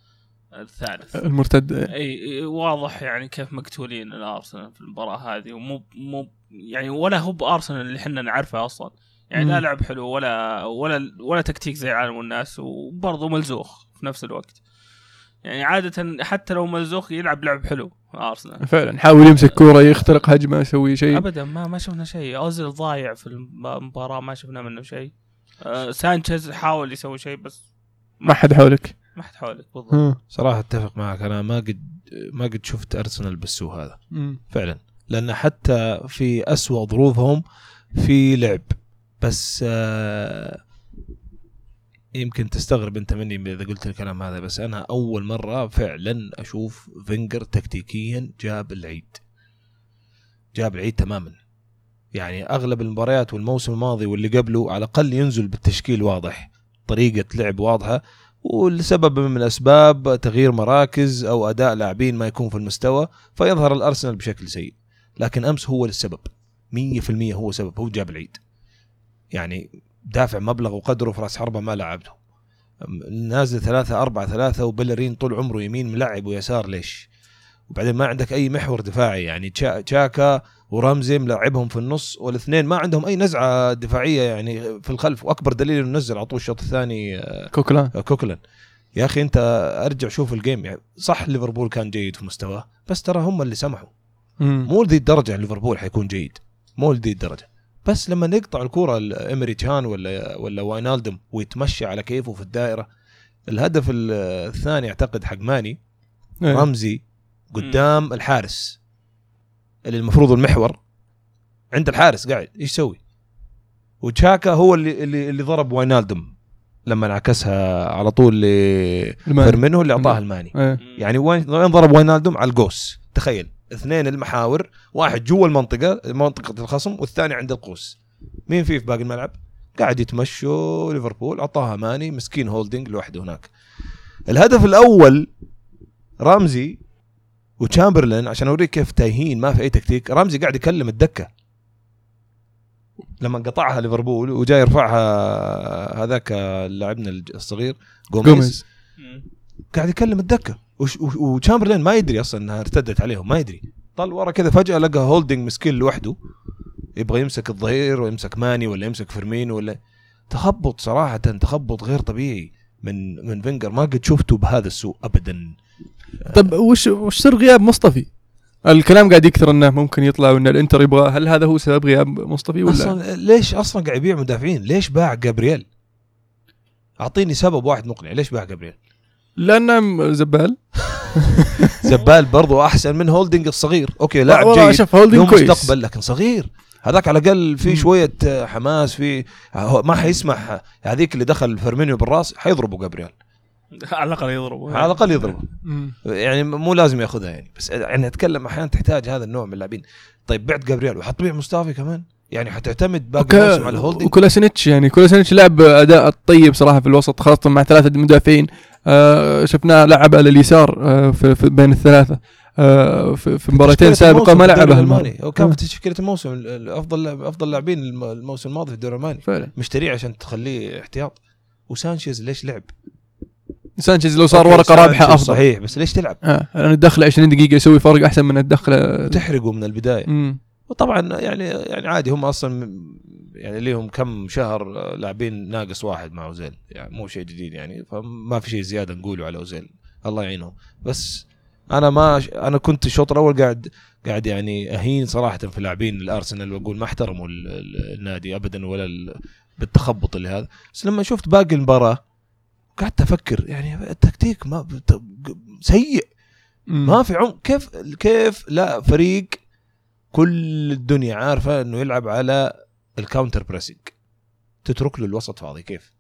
الثالث المرتد. أي واضح يعني كيف مقتولين الأرسنال في المباراة هذه، ومو يعني ولا هو بأرسنال اللي حنا نعرفه أصلا يعني. لا لعب حلو ولا تكتيك زي عالم الناس، وبرضه ملزوخ في نفس الوقت يعني. عادة حتى لو ملزوخ يلعب لعب حلو أرسنال فعلا، حاول يمسك كورة يخترق هجمة يسوي شيء. أبدا ما شفنا شيء. أوزيل ضايع في المباراة ما شفنا منه شيء. سانشيز حاول يسوي شيء بس ما حد حولك بالضبط. صراحة أتفق معك، أنا ما قد شفت أرسنال بالسوء هذا فعلا، لأن حتى في أسوأ ظروفهم في لعب. بس يمكن تستغرب أنت مني إذا قلت الكلام هذا، بس أنا أول مرة فعلا أشوف فينجر تكتيكيا جاب العيد تماما يعني. أغلب المباريات والموسم الماضي واللي قبله على الأقل ينزل بالتشكيل واضح، طريقة لعب واضحة، والسبب من أسباب تغيير مراكز أو أداء لاعبين ما يكون في المستوى فيظهر الأرسنال بشكل سيء. لكن أمس هو السبب 100%، هو سبب، هو جاب العيد يعني. دافع مبلغ وقدره في راس حربة ما لعبته، نازل 3-4-3 وبلرين طول عمره يمين ملعب ويسار ليش؟ وبعدين ما عندك أي محور دفاعي يعني. تشاكا ورمزي ملعبهم في النص، والاثنين ما عندهم أي نزعة دفاعية يعني في الخلف. وأكبر دليل إنه نزل عطوه الشوط الثاني كوكلان. يا أخي أنت أرجع شوف الجيم يعني. صح ليفربول كان جيد في مستواه، بس ترى هم اللي سمحوا. مو لذي الدرجة ليفربول حيكون جيد، مو لذي الدرجة. بس لما نقطع الكرة الامريكان ولا واينالدم ويتمشى على كيفه في الدائرة الهدف الثاني اعتقد حق ماني رمزي قدام الحارس اللي المفروض المحور عند الحارس قاعد ايش يسوي, وتشاكا هو اللي ضرب واينالدوم لما انعكسها على طول لفيرمينو اللي اعطاها الماني. يعني وين ضرب واينالدوم على القوس, تخيل اثنين المحاور واحد جوا منطقة الخصم والثاني عند القوس, مين فيه في باقي الملعب قاعد يتمشوا ليفربول, اعطاها ماني مسكين هولدينج لوحده هناك. الهدف الاول رمزي وتشامبرلين, عشان اوريك كيف تايهين ما في اي تكتيك. رمزي قاعد يكلم الدكة لما قطعها ليفربول وجاي يرفعها هذاك لاعبنا الصغير جوميز, قاعد يكلم الدكة وتشامبرلين ما يدري اصلا انها ارتدت عليهم, ما يدري, طل ورا كذا فجأة لقى هولدينج مسكين لوحده يبغى يمسك الظهير ويمسك ماني ولا يمسك فيرمينو ولا تخبط. صراحة تخبط غير طبيعي من فينجر, ما قد شفته بهذا السوء ابدا. طب وش سر غياب مصطفي؟ الكلام قاعد يكثر انه ممكن يطلع وان الانتر يبغى, هل هذا هو سبب غياب مصطفي ولا اصلا ليش اصلا قاعد يبيع مدافعين؟ ليش باع جابرييل؟ اعطيني سبب واحد مقنع ليش باع جابرييل. لانه زبال. زبال برضو احسن من هولدينج الصغير. اوكي لاعب جيد له مستقبل لكن صغير, هذاك على الاقل في شويه حماس, في ما حيسمح هذيك اللي دخل فيرمينيو بالراس حيضربه جابرييل على الاقل يضربه, على الاقل يضربه يعني مو لازم ياخذها يعني, بس يعني اتكلم احيانا تحتاج هذا النوع من اللاعبين. طيب بعد جابرييل وحتبيع مصطفى كمان, يعني حتعتمد باقي الموسم على الهولدينج. وكولاسينيتش يعني كولاسينيتش لعب اداء طيب صراحه في الوسط خاصه مع ثلاثه مدافعين, شفناه لعب على اليسار في بين الثلاثه في مباراتين سابقه ما لعبها الماني, وكان في تشكيله الموسم افضل لاعبين الموسم الماضي في الدوري الالماني, مشتري عشان تخليه احتياط. وسانشيز ليش لعب؟ سانشيز لو صار ورقه رابحه افضل صحيح, بس ليش تلعب؟ انا ادخله 20 دقيقه يسوي فرق احسن من ادخله تحرقه من البدايه. وطبعا يعني عادي, هم اصلا يعني ليهم كم شهر لاعبين ناقص واحد مع اوزيل, يعني مو شيء جديد يعني, فما في شيء زياده نقوله على اوزيل, الله يعينهم. بس انا كنت الشوط الاول قاعد يعني اهين صراحه في لاعبين الارسنال واقول ما احترموا النادي ابدا ولا بالتخبط اللي هذا. بس لما شفت باقي المباراه قعدت افكر يعني التكتيك ما سيء, ما في عمق. كيف لا فريق كل الدنيا عارفه انه يلعب على الكاونتر بريسنج تترك له الوسط فاضي؟ كيف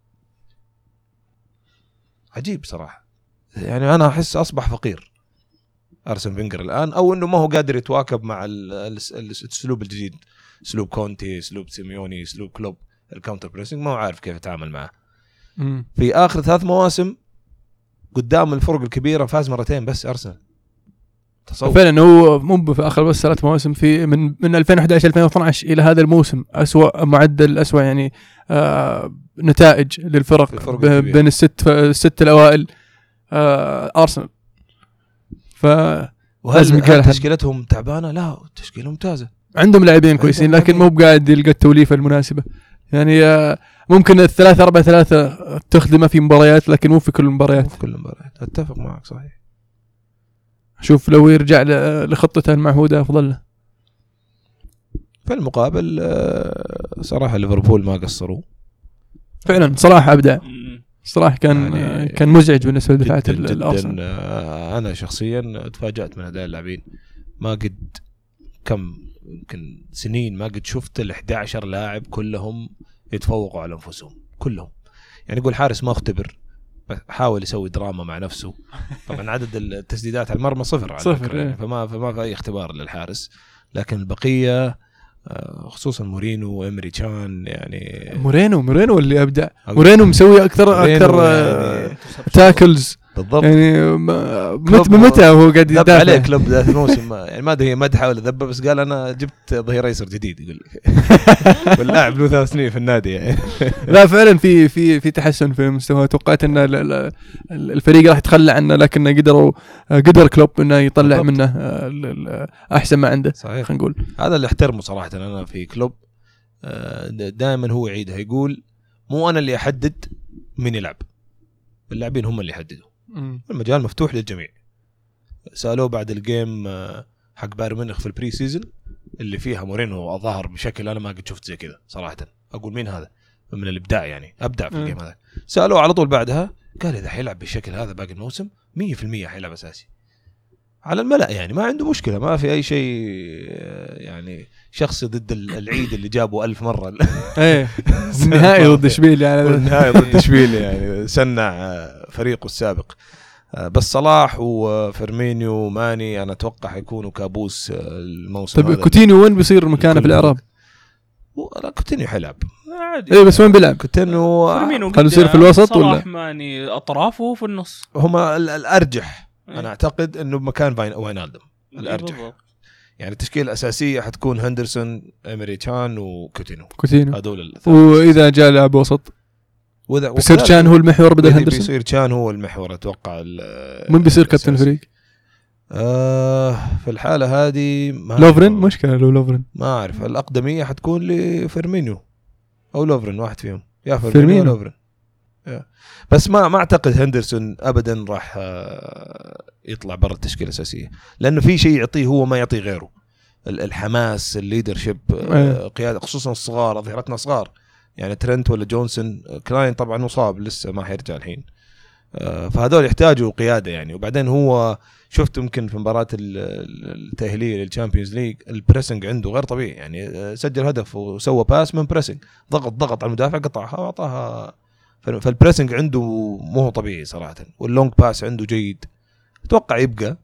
عجيب صراحه. يعني انا احس اصبح فقير أرسن فينجر الآن, أو إنه ما هو قادر يتواكب مع الأسلوب الجديد, أسلوب كونتي, أسلوب سيميوني, أسلوب كلوب. الكاونتر بريسنج ما هو عارف كيف يتعامل معه. في آخر 3 مواسم قدام الفرق الكبيرة فاز 2 بس أرسنال. تصور فعلا هو مو في آخر بس 3 مواسم, في من 2011-2012 إلى هذا الموسم أسوأ معدل, أسوأ يعني نتائج للفرق بين الست الأوائل أرسنال. وهل تشكيلتهم تعبانه؟ لا, تشكيله ممتازه, عندهم لاعبين كويسين لكن مو قاعد يلقى التوليفه المناسبه. يعني ممكن 3-4-3 تخدمه في مباريات لكن مو في كل المباريات. اتفق معك صحيح. شوف لو يرجع لخطته المعهوده افضل له. في المقابل صراحه ليفربول ما قصروا فعلا, صراحه ابدع صراحة, كان مزعج بالنسبة لدفاعات الأرسنال. أنا شخصيا تفاجأت من هؤلاء اللاعبين, ما قد كم يمكن سنين ما قد شفت 11 لاعب كلهم يتفوقوا على أنفسهم كلهم. يعني يقول حارس ما اختبر, حاول يسوي دراما مع نفسه. طبعا عدد التسديدات على المرمى 0 يعني فما في أي اختبار للحارس, لكن البقية خصوصا مورينو وإمري تشان. يعني مورينو اللي أبدع, مورينو مسوي أكثر يعني تاكلز بالضبط. يعني متى هو قاعد يدافع عليه كلوب ذات الموسم؟ يعني ما أدري مدحه ولا ذبه, بس قال أنا جبت ظهير أيسر جديد يقول لك, واللاعب له 3 سنين في النادي يعني. لا فعلا في تحسن في مستواه. توقعت أن الفريق راح يتخلى عنه لكن قدر كلوب أنه يطلع بالضبط منه أحسن ما عنده. خلينا نقول هذا اللي احترمه صراحة أنا في كلوب, دائما هو يعيدها, يقول مو أنا اللي أحدد من يلعب, اللاعبين هم اللي يحددوا. المجال مفتوح للجميع. سألوه بعد الجيم حق بايرن ميونخ في البري سيزن اللي فيها مورينو ظهر بشكل أنا ما قد شفت زي كذا صراحة, أقول مين هذا من الإبداع يعني أبدع في الجيم هذا. سألوه على طول بعدها قال اذا حيلعب بالشكل هذا باقي الموسم 100% حيلعب اساسي على الملأ، يعني ما عنده مشكله، ما في اي شيء يعني شخصي ضد العيد اللي جابوا 1000 مره ايه النهائي ضد اشبيليه، يعني النهائي ضد اشبيليه يعني سنع فريقه السابق. بس صلاح وفيرمينيو وماني انا اتوقع حيكونوا كابوس الموسم. طيب كوتينيو وين بيصير مكانه في الاعراب؟ كوتينيو حيلعب عادي ايه، بس وين بيلعب كوتينيو؟ قالوا يصير في الوسط ولا صلاح ماني اطرافه في النص؟ هما الارجح انا اعتقد انه بمكان واينالدم الارجح، يعني التشكيله الاساسيه حتكون هندرسون امريتشان وكوتينيو هذول الثلاثه، واذا جاء لاعب وسط بيصير تشان هو المحور بدل هندرسون، بيصير تشان هو المحور اتوقع. من بيصير كابتن فريق في الحاله هذه؟ لوفرين مشكله، لو لوفرين ما اعرف، الاقدميه حتكون لفيرمينيو او لوفرين، واحد فيهم يا فيرمينيو او لوفرين. بس ما اعتقد هندرسون ابدا راح يطلع برا التشكيله الاساسيه، لانه في شيء يعطيه هو ما يعطي غيره، الحماس، الليدرشيب، قياده، خصوصا الصغار، ظهيرتنا صغار يعني ترنت ولا جونسون، كلاين طبعا مصاب لسه ما حيرجع الحين، فهذول يحتاجوا قياده يعني. وبعدين هو شفت يمكن في مباراه التاهيليه للتشامبيونز ليج البريسنج عنده غير طبيعي، يعني سجل هدف وسوى باس من بريسنج، ضغط على المدافع قطعها واعطاها، فالبريسنج عنده مو طبيعي صراحه، واللونج باس عنده جيد. اتوقع يبقى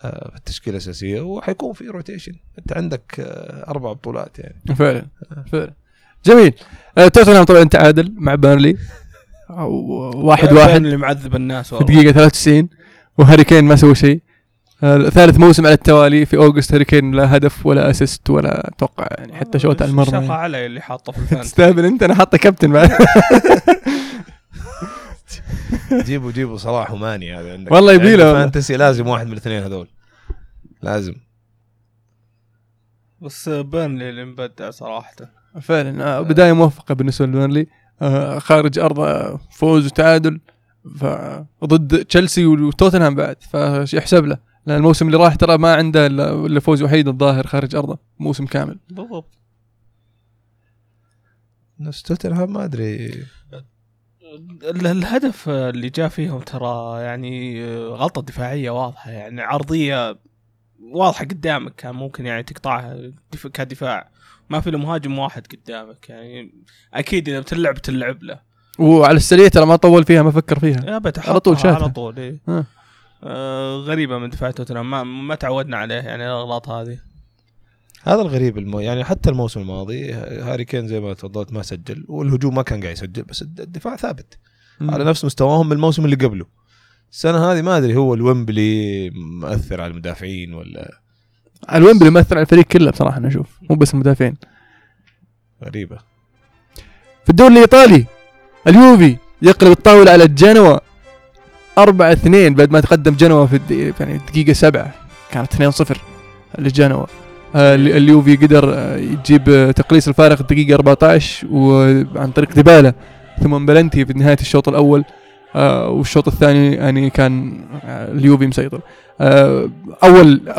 في التشكيله الاساسيه، وحيكون في روتيشن، انت عندك 4 بطولات يعني فعلا فعلا. جميل. توتنهام طبعا تعادل مع بيرلي 1-1 اللي معذب الناس والله، دقيقه 93، وهاري كين ما سوى شيء، ثالث موسم على التوالي في اوغست هاري كين لا هدف ولا اسيست ولا اتوقع يعني حتى شوت على المرمى، شفقه علي اللي حاطه في الفانتسي. تستاهل انت، انا حاطه كابتن بعد. جيبوا صلاح وماني هذا عندك والله يبيله فانتسي، لازم واحد من الاثنين هذول لازم. بس بيرلي اللي مبدع صراحه فعلا، بدايه موفقه بالنسبه لبيرلي، خارج ارضه فوز وتعادل ضد تشيلسي وتوتنهام بعد، فيحسب له، لان الموسم اللي راح ترى ما عنده الا فوز وحيد الظاهر خارج ارضه موسم كامل بالضبط. نفس توتنهام ما ادري، الهدف اللي جاء فيهم ترى يعني غلطه دفاعيه واضحه، يعني عرضيه واضحه قدامك كان ممكن يعني تقطعها كدفاع، ما في مهاجم واحد قدامك، يعني اكيد اذا بتلعب تلعب له، وعلى السريع ترى ما طول فيها، ما فكر فيها على طول شاتها على طول. إيه. غريبه من دفاع توتنهام، ما تعودنا عليه يعني الاغلاط هذه، هذا الغريب يعني حتى الموسم الماضي هاري كين زي ما تفضلت ما سجل، والهجوم ما كان قاعد يسجل، بس الدفاع ثابت على نفس مستواهم الموسم اللي قبله. السنه هذه ما ادري، هو الويمبلي مؤثر على المدافعين ولا الويمبلي مؤثر على الفريق كله بصراحه، انا اشوف مو بس المدافعين. غريبه. في الدوري الايطالي اليوفي يقلب الطاوله على جنوى 4-2 بعد ما تقدم جنوى في يعني الدقيقه 7 كانت 2-0 لجنوى. اليوفي قدر يجيب تقليص الفارق الدقيقه 14 وعن طريق ديبالا، ثم بلنتي في نهايه الشوط الاول، والشوط الثاني يعني كان اليوفي مسيطر.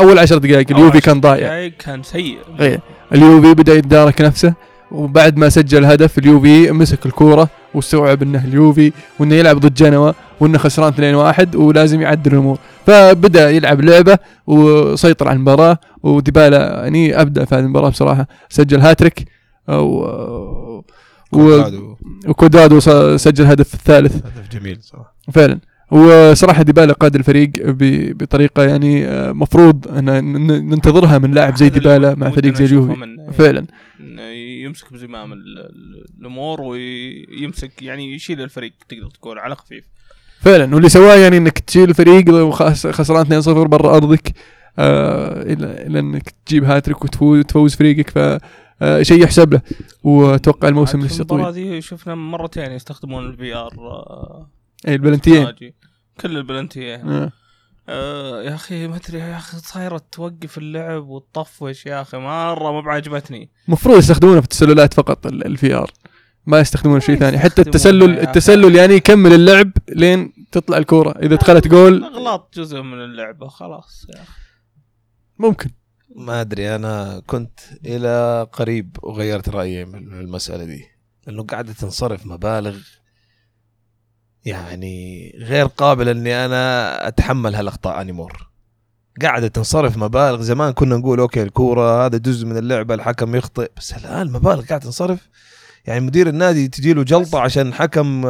اول 10 دقائق اليوفي كان ضايع، كان سيء. اليوفي بدا يتدارك نفسه، وبعد ما سجل هدف اليوفي مسك الكوره واستوعب انه اليوفي وانه يلعب ضد جنوى وانه خسران 2-1 ولازم يعدل الامور، فبدا يلعب لعبه وسيطر على المباراه. وديبالا يعني ابدا في هذه المباراه بصراحه، سجل هاتريك وكودادو سجل هدف الثالث، هدف جميل صراحه فعلا. وصراحه ديبالا قاد الفريق بطريقه يعني مفروض ان ننتظرها من لاعب زي ديبالا مع فريق زي اليوفي فعلا، يمسك بزمام الامور ويمسك يعني يشيل الفريق، تقدر تقول على خفيف فعلا. واللي سواه يعني انك تشيل الفريق خسران 2-0 برا ارضك الى انك تجيب هاتريك وتفوز فريقك، ف شيء يحسب له. واتوقع الموسم لسه طويل. هذه شفنا مرتين يستخدمون الفي ار اي البلنتيين، كل البلنتيين يا اخي ما ادري يا اخي صايره توقف اللعب والطفش يا اخي، مره ما بعجبتني. المفروض يستخدمونه في التسللات فقط الفي ار، ما يستخدمون شيء ثاني، حتى التسلل يعني يكمل اللعب لين تطلع الكوره، اذا دخلت جول غلط جزء من اللعبه خلاص يا اخي. ممكن ما أدري، أنا كنت إلى قريب وغيرت رأيي من المسألة دي، لأنه قاعدة تنصرف مبالغ يعني غير قابل اني انا اتحمل هالاخطاء. انيمور قاعده تنصرف مبالغ، زمان كنا نقول اوكي الكوره هذا جزء من اللعبه الحكم يخطئ، بس الان المبالغ قاعده تنصرف. يعني مدير النادي تجيله جلطه عشان حكم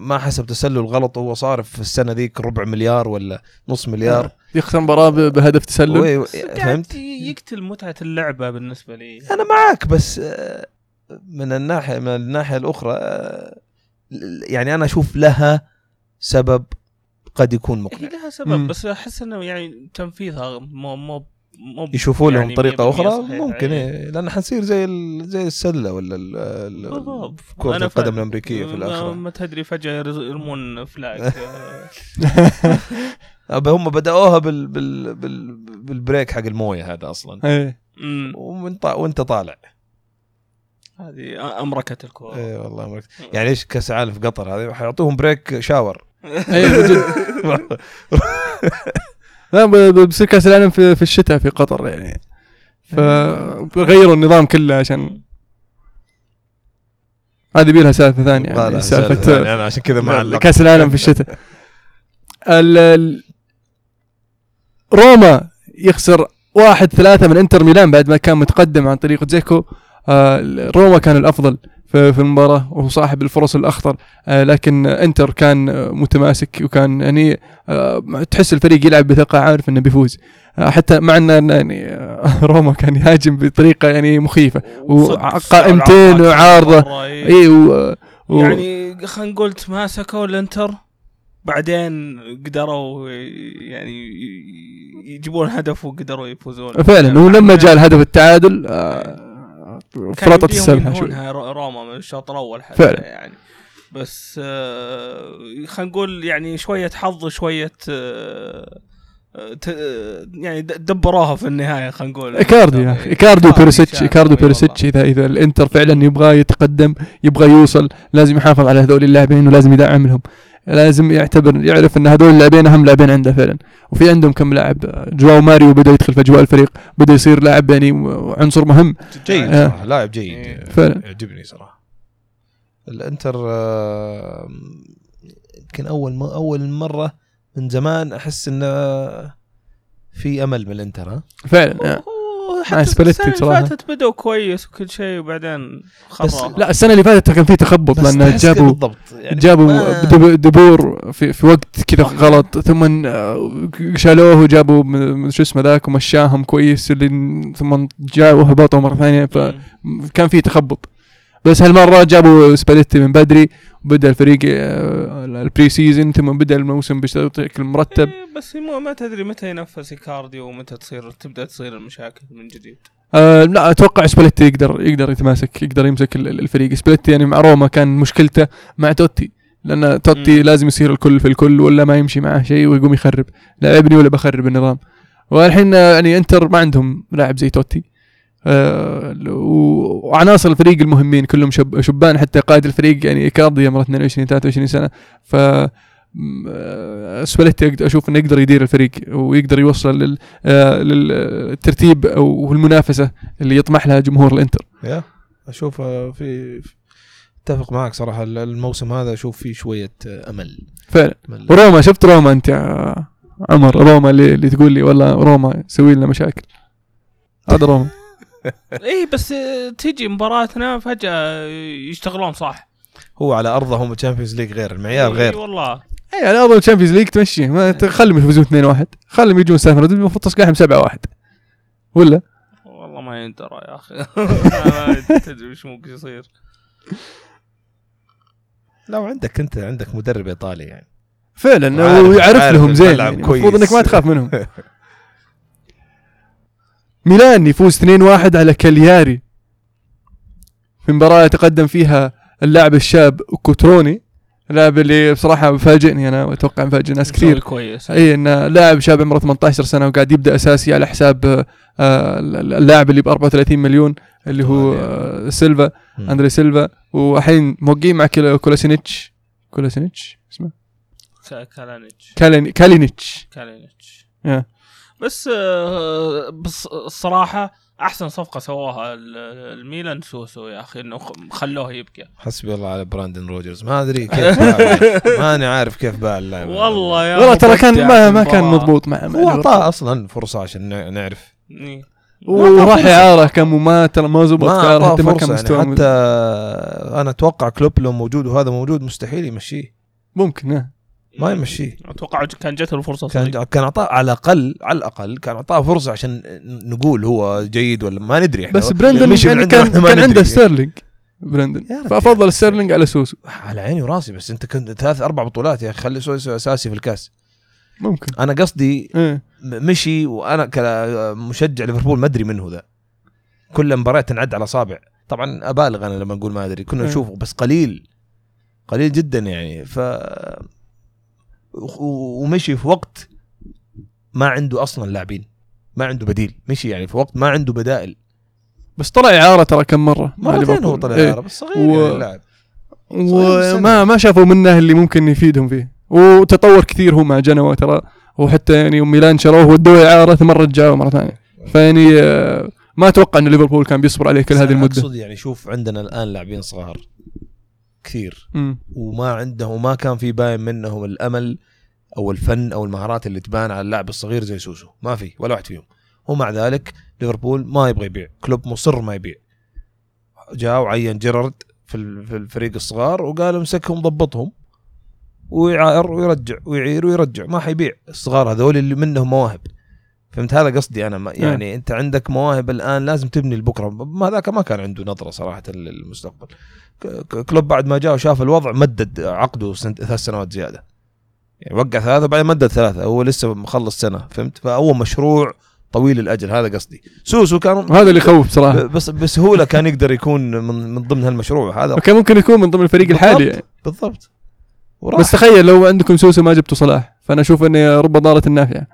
ما حسب تسلل غلط وهو صارف في السنه ذيك ربع مليار ولا نص مليار، يختم مباراه بهدف تسلل. فهمت؟ يقتل متعه اللعبه بالنسبه لي. انا معك، بس من الناحيه الاخرى يعني انا اشوف لها سبب قد يكون مقنع. لها سبب بس احس انه يعني تنفيذها مو يشوفوا لهم يعني طريقه اخرى ممكن إيه، لان حنصير زي السله ولا كرة القدم الامريكيه في الاخره، ما تدري فجاه يرمون فلاك. هم بداوها بالبريك حق المويه هذا اصلا، وانت طالع هذه امركه الكوره. اي والله امركه. يعني ايش كاس العالم في قطر هذه حيعطوهم بريك شاور. اي بجد. لا بصير كاس العالم في الشتاء في قطر، يعني فغيروا النظام كله عشان هذه بيلها سالفه ثانيه. يعني سالفه انا عشان كذا مع كاس العالم في الشتاء. روما يخسر 1-3 من انتر ميلان بعد ما كان متقدم عن طريق زيكو. روما كان الأفضل في المباراة وصاحب الفرص الأخطر، لكن انتر كان متماسك، وكان يعني تحس الفريق يلعب بثقة، عارف انه بيفوز، حتى مع ان يعني روما كان يهاجم بطريقة يعني مخيفة وقائمتين وعارضة. اي يعني خلينا نقول تماسكوا الانتر، بعدين قدروا يعني يجيبون هدف وقدروا يفوزون فعلا. ولما جاء الهدف التعادل فرطت السلحة شوي روما من الشوط الأول فعلا يعني، بس خلينا نقول يعني شوية حظ، شوية يعني دبروها في النهاية. خلينا نقول إيكاردو بيرسيتش إذا الإنتر فعلا يبغى يتقدم، يبغى يوصل، لازم يحافظ على هذول اللاعبين، ولازم يدعم لهم، لازم يعرف ان هذول اللاعبين اهم لاعبين عنده فعلا. وفي عندهم كم لاعب، جواو ماريو بدا يدخل في اجواء الفريق، بدا يصير لاعب يعني عنصر مهم جيد. لاعب جيد يعجبني صراحه. الانتر يمكن اول مره من زمان احس ان في امل من الانتر. فعلا السنة اللي فاتت بدأوا كويس وكل شيء وبعدين خرّا. لا السنة اللي فاتت كان فيه تخبط، لأن جابوا دبور في وقت كذا غلط، ثم شالوه وجابوا شو اسمه ذاك ومشاهم كويس، ثم جاءوا هبطوا مرة ثانية، فكان فيه تخبط. بس هالمرة جابوا سباليتي من بدري، وبدأ الفريق البري سيزن، ثم بدأ الموسم بشكل مرتب. بس ما تدري متى ينفس كارديو ومتى تبدأ تصير المشاكل من جديد. لا أتوقع سباليتي يقدر يتماسك، يقدر يمسك الفريق. سباليتي يعني مع روما كان مشكلته مع توتي، لأن توتي لازم يصير الكل في الكل، ولا ما يمشي معه شيء ويقوم يخرب، لا ابني ولا بخرب النظام. والحين يعني انتر ما عندهم لاعب زي توتي، وعناصر الفريق المهمين كلهم شبان، حتى قائد الفريق يعني إيكاردي عمره 22-23 سنة. ف سباليتي أشوف إنه يقدر يدير الفريق ويقدر يوصل للترتيب أو المنافسة اللي يطمح لها جمهور الإنتر. أشوف في اتفق معك صراحة، الموسم هذا أشوف فيه شوية أمل فعلا. روما، شفت روما أنت يا عمر؟ روما اللي تقول لي والله روما سوي لنا مشاكل، هذا روما. ايه بس تيجي مباراتنا فجأة يشتغلون صح، هو على ارضهم تشامبيونز ليج غير المعيار، غير اي والله. اي على ارضهم تشامبيونز ليج تمشي، ما تخليهم يفوزون 2-1، خليهم يجون سافروا المفروض تصقعهم 7-1 ولا والله ما يندرى يا اخي. ما تدري ايش ممكن يصير. لو عندك مدرب ايطالي يعني فعلا ويعرف لهم زين، المفروض انك ما تخاف منهم. ميلان يفوز 2-1 على كالياري في مباراة يتقدم فيها اللاعب الشاب كوتروني، اللاعب اللي بصراحة فاجئني أنا، وأتوقع مفاجئ ناس كثير. أي إنه لاعب شاب عمره 18 سنة وقاعد يبدأ أساسي على حساب اللاعب اللي ب 34 مليون اللي هو سيلفا، أندري سيلفا، وحين موقعين مع كولاسينيتش اسمه كالينيتش بس الصراحه احسن صفقه سواها الميلان سوسو يا اخي، انه خلوه يبكي. حسبي الله على براندن روجرز، ما ادري كيف ماني عارف كيف باع اللاعب والله يا والله، ترى كان ما كان مضبوط معه، هو اعطاه اصلا فرصه عشان نعرف وراح يعاره كمما ترى ما زبط كاره، ما كان مستوى يعني. حتى انا اتوقع كلوب لو موجود وهذا موجود مستحيل يمشيه، ممكن ما يمشي. اتوقع كان جاته الفرصه، كان اعطاه على الاقل كان اعطاه فرصه عشان نقول هو جيد ولا ما ندري احنا. بس برندن يعني كان عنده ستيرلينج، برندن فافضل ستيرلينج على سوسو، على عيني وراسي. بس انت كنت 3-4 بطولات يا اخي، خلي سوسو اساسي في الكاس. ممكن انا قصدي مشي، وانا كمشجع ليفربول ما ادري منه ذا، كل مباراه تنعد على صابع. طبعا ابالغ انا لما نقول ما ادري، كنا نشوفه بس قليل جدا يعني. ف ومشي في وقت ما عنده أصلاً لاعبين، ما عنده بديل، مشي يعني في وقت ما عنده بدائل. بس طلع إعارة ترى كم مرتين هو طلع إعارة، بس صغير يعني اللاعب، وما شافوا منه اللي ممكن يفيدهم فيه. وتطور كثير هو مع جنوى ترى، وحتى يعني ميلان شروه ودوه إعارة مرة جاء مرة ثانية. فيعني ما أتوقع أن ليفربول كان بيصبر عليه كل هذه المدة. أقصد يعني شوف عندنا الآن لاعبين صغار كثير وما عنده، وما كان في باين منهم الأمل أو الفن أو المهارات اللي تبان على اللاعب الصغير زي سوسو، ما في ولا واحد فيهم. ومع ذلك ليفربول ما يبغى يبيع، كلوب مصر ما يبيع، جاء وعين جيرارد في الفريق الصغار وقال امسكهم ضبطهم ويعاير ويرجع ويعير ويرجع، ما حيبيع الصغار هذول اللي منهم مواهب. فهمت هذا قصدي أنا؟ يعني أنت عندك مواهب الآن لازم تبني لبكرة، ما ذاك ما كان عنده نظرة صراحة للمستقبل. كلوب بعد ما جاء وشاف الوضع مدد عقده 3 سنوات زيادة، يعني وقع 3 بعد مدد 3، هو لسه مخلص سنة. فهمت؟ فهو مشروع طويل الأجل، هذا قصدي. سوسو كان هذا اللي خوف صراحة، بس بسهولة كان يقدر يكون من ضمن هالمشروع هذا، وكان ممكن يكون من ضمن الفريق الحالي يعني. بالضبط. بس تخيل لو عندكم سوسو ما جبتوا صلاح، فأنا أشوف أنه رب ضارت النافعة.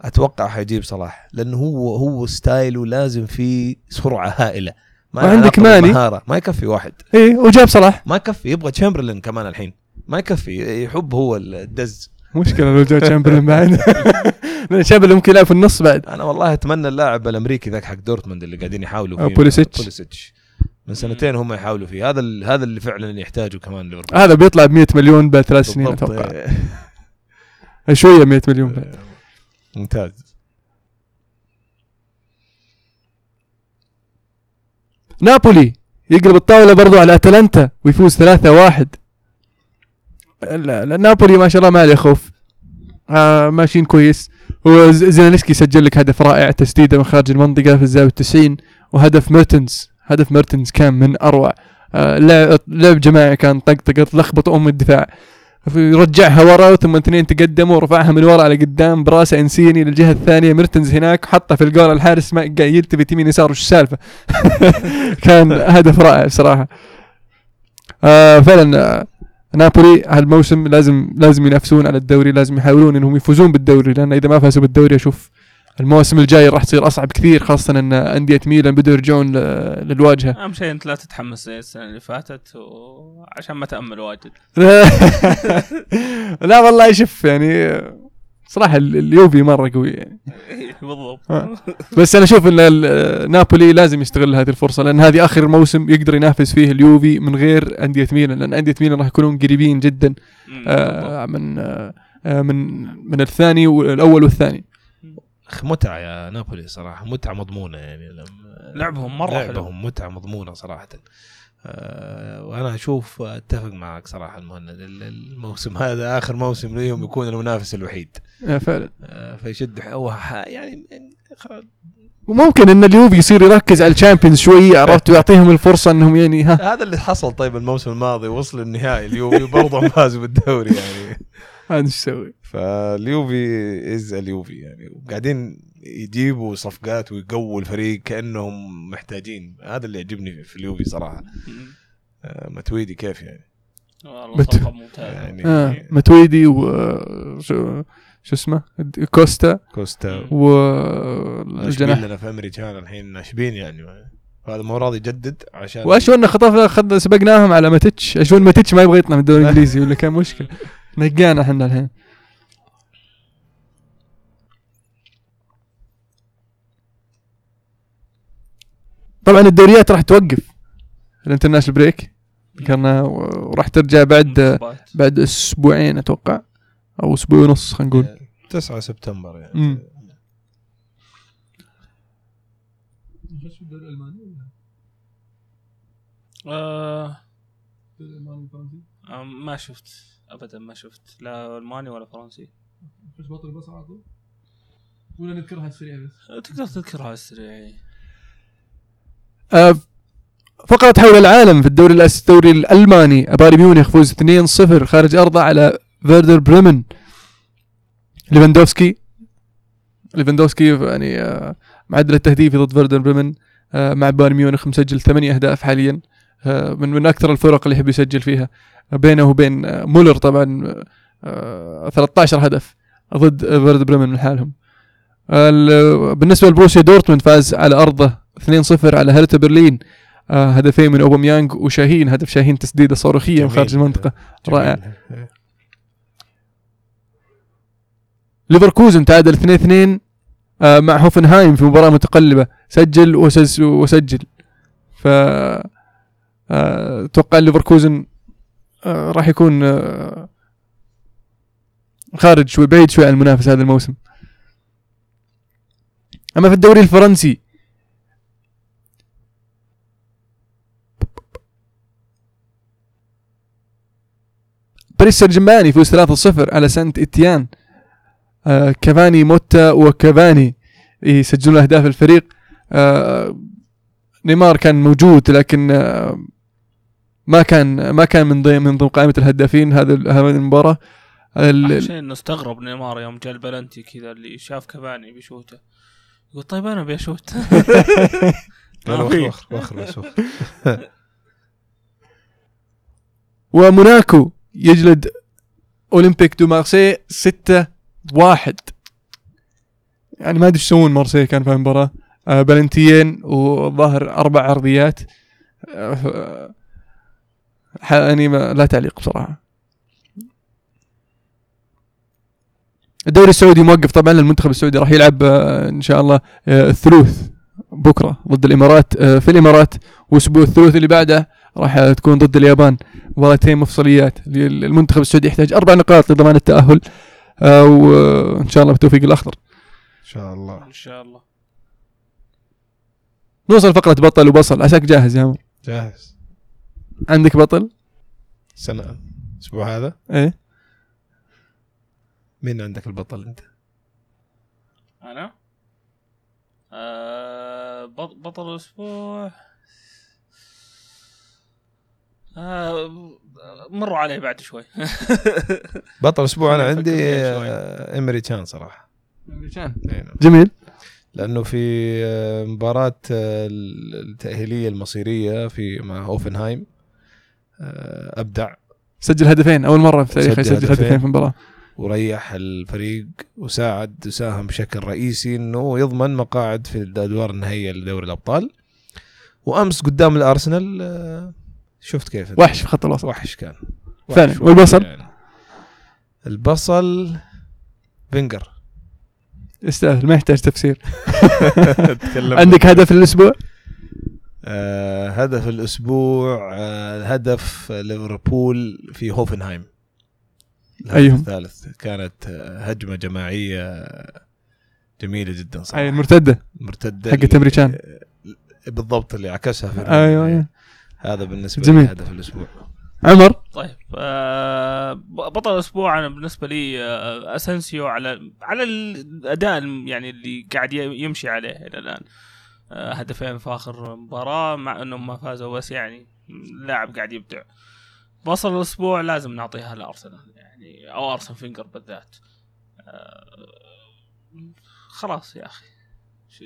اتوقع حيجيب صلاح لانه هو ستايله لازم فيه سرعه هائله، ما عندك ماني مهاره، ما يكفي واحد ايه وجاب صلاح، ما يكفي يبغى تشامبرلين كمان الحين، ما يكفي يحب هو الدز. مشكله لو جاء تشامبرلين بعد تشامبرلين ممكن يلعب في النص بعد. انا والله اتمنى اللاعب الامريكي ذاك حق دورتموند اللي قاعدين يحاولوا فيه، بوليسيتش، من 2 سنين هم يحاولوا فيه، هذا اللي فعلا يحتاجه كمان ليفربول. هذا بيطلع ب100 مليون بعد 3 سنين اتوقع، شويه 100 مليون بعد. ممتاز. نابولي يقلب الطاولة برضو على أتلانتا ويفوز 3-1. لا نابولي ما شاء الله ما عليه خوف، ماشيين كويس. وزيلينسكي سجل لك هدف رائع، تسديدة من خارج المنطقة في الزاوية 90، وهدف ميرتنز، هدف ميرتنز كان من أروع. لعب جماعي، كان طقطقة، لخبط أم الدفاع، رجعها ورا ثم 2 تقدموا ورفعها من ورا على قدام براسه انسيني للجهه الثانيه، ميرتنز هناك حطها في الجول، الحارس ما قايل تبي يمين يسار وش السالفه. كان هدف رائع صراحه. فعلا نابولي هالموسم لازم ينافسون على الدوري، لازم يحاولون انهم يفوزون بالدوري، لان اذا ما فازوا بالدوري اشوف الموسم الجاي راح تصير اصعب كثير، خاصه ان انديه ميلان بدوا يرجعون للواجهه. اهم شيء انت لا تتحمس زي السنه اللي فاتت وعشان ما تامل واجد. لا والله شوف يعني صراحه اليوفي مره قوي يعني. بالضبط. بس انا اشوف ان نابولي لازم يستغل هذه الفرصه، لان هذه اخر موسم يقدر ينافس فيه اليوفي من غير انديه ميلان، لان انديه ميلان راح يكونون قريبين جدا من الثاني والاول والثاني. متعة يا نابولي صراحة، متعة مضمونة يعني، لعبهم مرة لعبهم متعة مضمونة صراحة. وأنا أشوف أتفق معك صراحة المهند، الموسم هذا آخر موسم ليهم يكون المنافس الوحيد فعلا. فيشد يعني وممكن أن اليوفي يصير يركز على الشامبيونز شوية، عرفت، ويعطيهم الفرصة أنهم يعني هذا اللي حصل. طيب الموسم الماضي وصل النهائي اليوفي وبرضه فازوا بالدوري يعني. هذا ايش يسوي؟ فاليوفي از اليوفي يعني، وقاعدين يجيبوا صفقات ويقووا الفريق كانهم محتاجين، هذا اللي يعجبني في اليوفي صراحه. متويدي كيف يعني، والله صفقه ممتازه يعني. متويدي وش اسمه كوستا والجناح في امريكان الحين ناشبين يعني، هذا مو راضي يجدد عشان واشون خطفنا سبقناهم على ماتيتش، اشون ماتيتش ما يبغى يطلع من الدوري الانجليزي ولا كان مشكله نقانا احنا الحين. طبعا الدوريات راح توقف الانترناشنال بريك ذكرنا، وراح ترجع بعد اسبوعين اتوقع او اسبوع ونص، خلينا نقول 9 سبتمبر يعني. الدوري الالماني الفرنسي ما شفت ابدا، ما شفت لا الماني ولا فرنسي. ايش بطل بس على طول ولا نذكرها السريع؟ بس تقدر تذكرها السريع. فقرة حول العالم في الدوري الألماني، بايرن ميونخ فوز 2-0 خارج أرضه على فيردر بريمن. ليفاندوفسكي يعني معدل التهديف ضد فيردر بريمن مع بايرن ميونخ مسجل 8 أهداف حاليا، من أكثر الفرق اللي يحب يسجل فيها، بينه وبين مولر طبعا 13 هدف ضد فيردر بريمن من حالهم. بالنسبة لبروسيا دورتموند فاز على أرضه 2-0 على هرتا برلين، هدفين من أوباميانغ وشاهين، هدف شاهين تسديدة صاروخية من خارج المنطقة رائع. ليفركوزن تعادل 2-2 مع هوفنهايم في مباراة متقلبة، سجل وسجل فتوقع ليفركوزن راح يكون خارج شوي بعيد شوي عن المنافس هذا الموسم. أما في الدوري الفرنسي، باريس سان جيرمان يفوز 3-0 على سانت إتيان، كافاني موتا وكافاني يسجلون أهداف الفريق. نيمار كان موجود لكن ما كان من ضمن قائمة الهدافين هذا المباراة. شيء نستغرب نيمار يوم جاء البلنتي كذا اللي شاف كافاني بيشوته يقول طيب أنا بيشوت واخر وموناكو يجلد أولمبيك دو مارسي 6-1، يعني ما أدري إيش يسوون. مارسي كان في المباراة بلنتيين وظهر 4 عرضيات، يعني لا تعليق بصراحة. الدوري السعودي موقف طبعا، المنتخب السعودي راح يلعب إن شاء الله الثلوث بكرة ضد الإمارات في الإمارات، وأسبوع الثلوث اللي بعده راح تكون ضد اليابان، مباراتين مفصليات. المنتخب السعودي يحتاج 4 نقاط لضمان التأهل، وإن شاء الله بتوفيق الأخضر إن شاء الله. إن شاء الله نوصل فقرة بطل وبصل. عساك جاهز يا عمر؟ جاهز. عندك بطل سنة أسبوع هذا؟ إيه. مين عندك البطل أنت؟ أنا بطل الأسبوع مروا عليه بعد شوي بطل اسبوع انا عندي امريكان صراحه. امريكان جميل، لانه في مباراه التاهيليه المصيريه في مع هوفنهايم ابدع، سجل هدفين اول مره في تاريخه، يسجل هدفين في المباراه وريح الفريق وساهم بشكل رئيسي انه يضمن مقاعد في الادوار النهائيه لدوري الابطال. وامس قدام الارسنال شفت كيف وحش في خط الوسط، وحش كان ثاني. والبصل يعني. البصل فينجر استاهل، ما يحتاج تفسير عندك هدف الأسبوع؟ هدف الأسبوع هدف ليفربول في هوفنهايم الثالث، كانت هجمة جماعية جميلة جدا صراحة. أي المرتدة حق تمريشان بالضبط اللي عكسها في أيوة. هذا بالنسبة لي هدف الأسبوع. عمر؟ طيب بطل الأسبوع أنا بالنسبة لي أسنسيو على الأداء يعني اللي قاعد يمشي عليه إلى الآن، هدفين في آخر مباراة مع أنهم ما فازوا، بس يعني اللاعب قاعد يبدع. بطل الأسبوع لازم نعطيها لأرسنال يعني، أو أرسن فينجر بالذات. خلاص يا أخي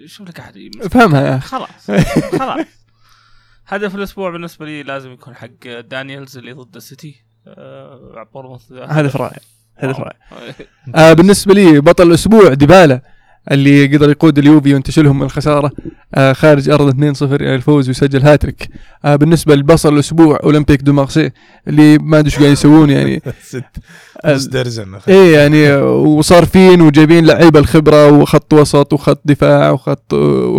شوف لك أحد فهمها يا أخي. خلاص هدف الأسبوع بالنسبة لي لازم يكون حق دانييلز اللي ضد السيتي بورنموث، هدف رائع. بالنسبة لي بطل الأسبوع ديبالا، اللي قدر يقود اليوفي وينتشلهم من الخسارة خارج أرض 2-0 إلى الفوز ويسجل هاتريك. بالنسبة للبصر الأسبوع أولمبيك دو مارسي اللي ما أدري شو قاعد يسوون يعني إيه يعني وصارفين وجايبين لعيبة الخبرة وخط وسط وخط دفاع وخط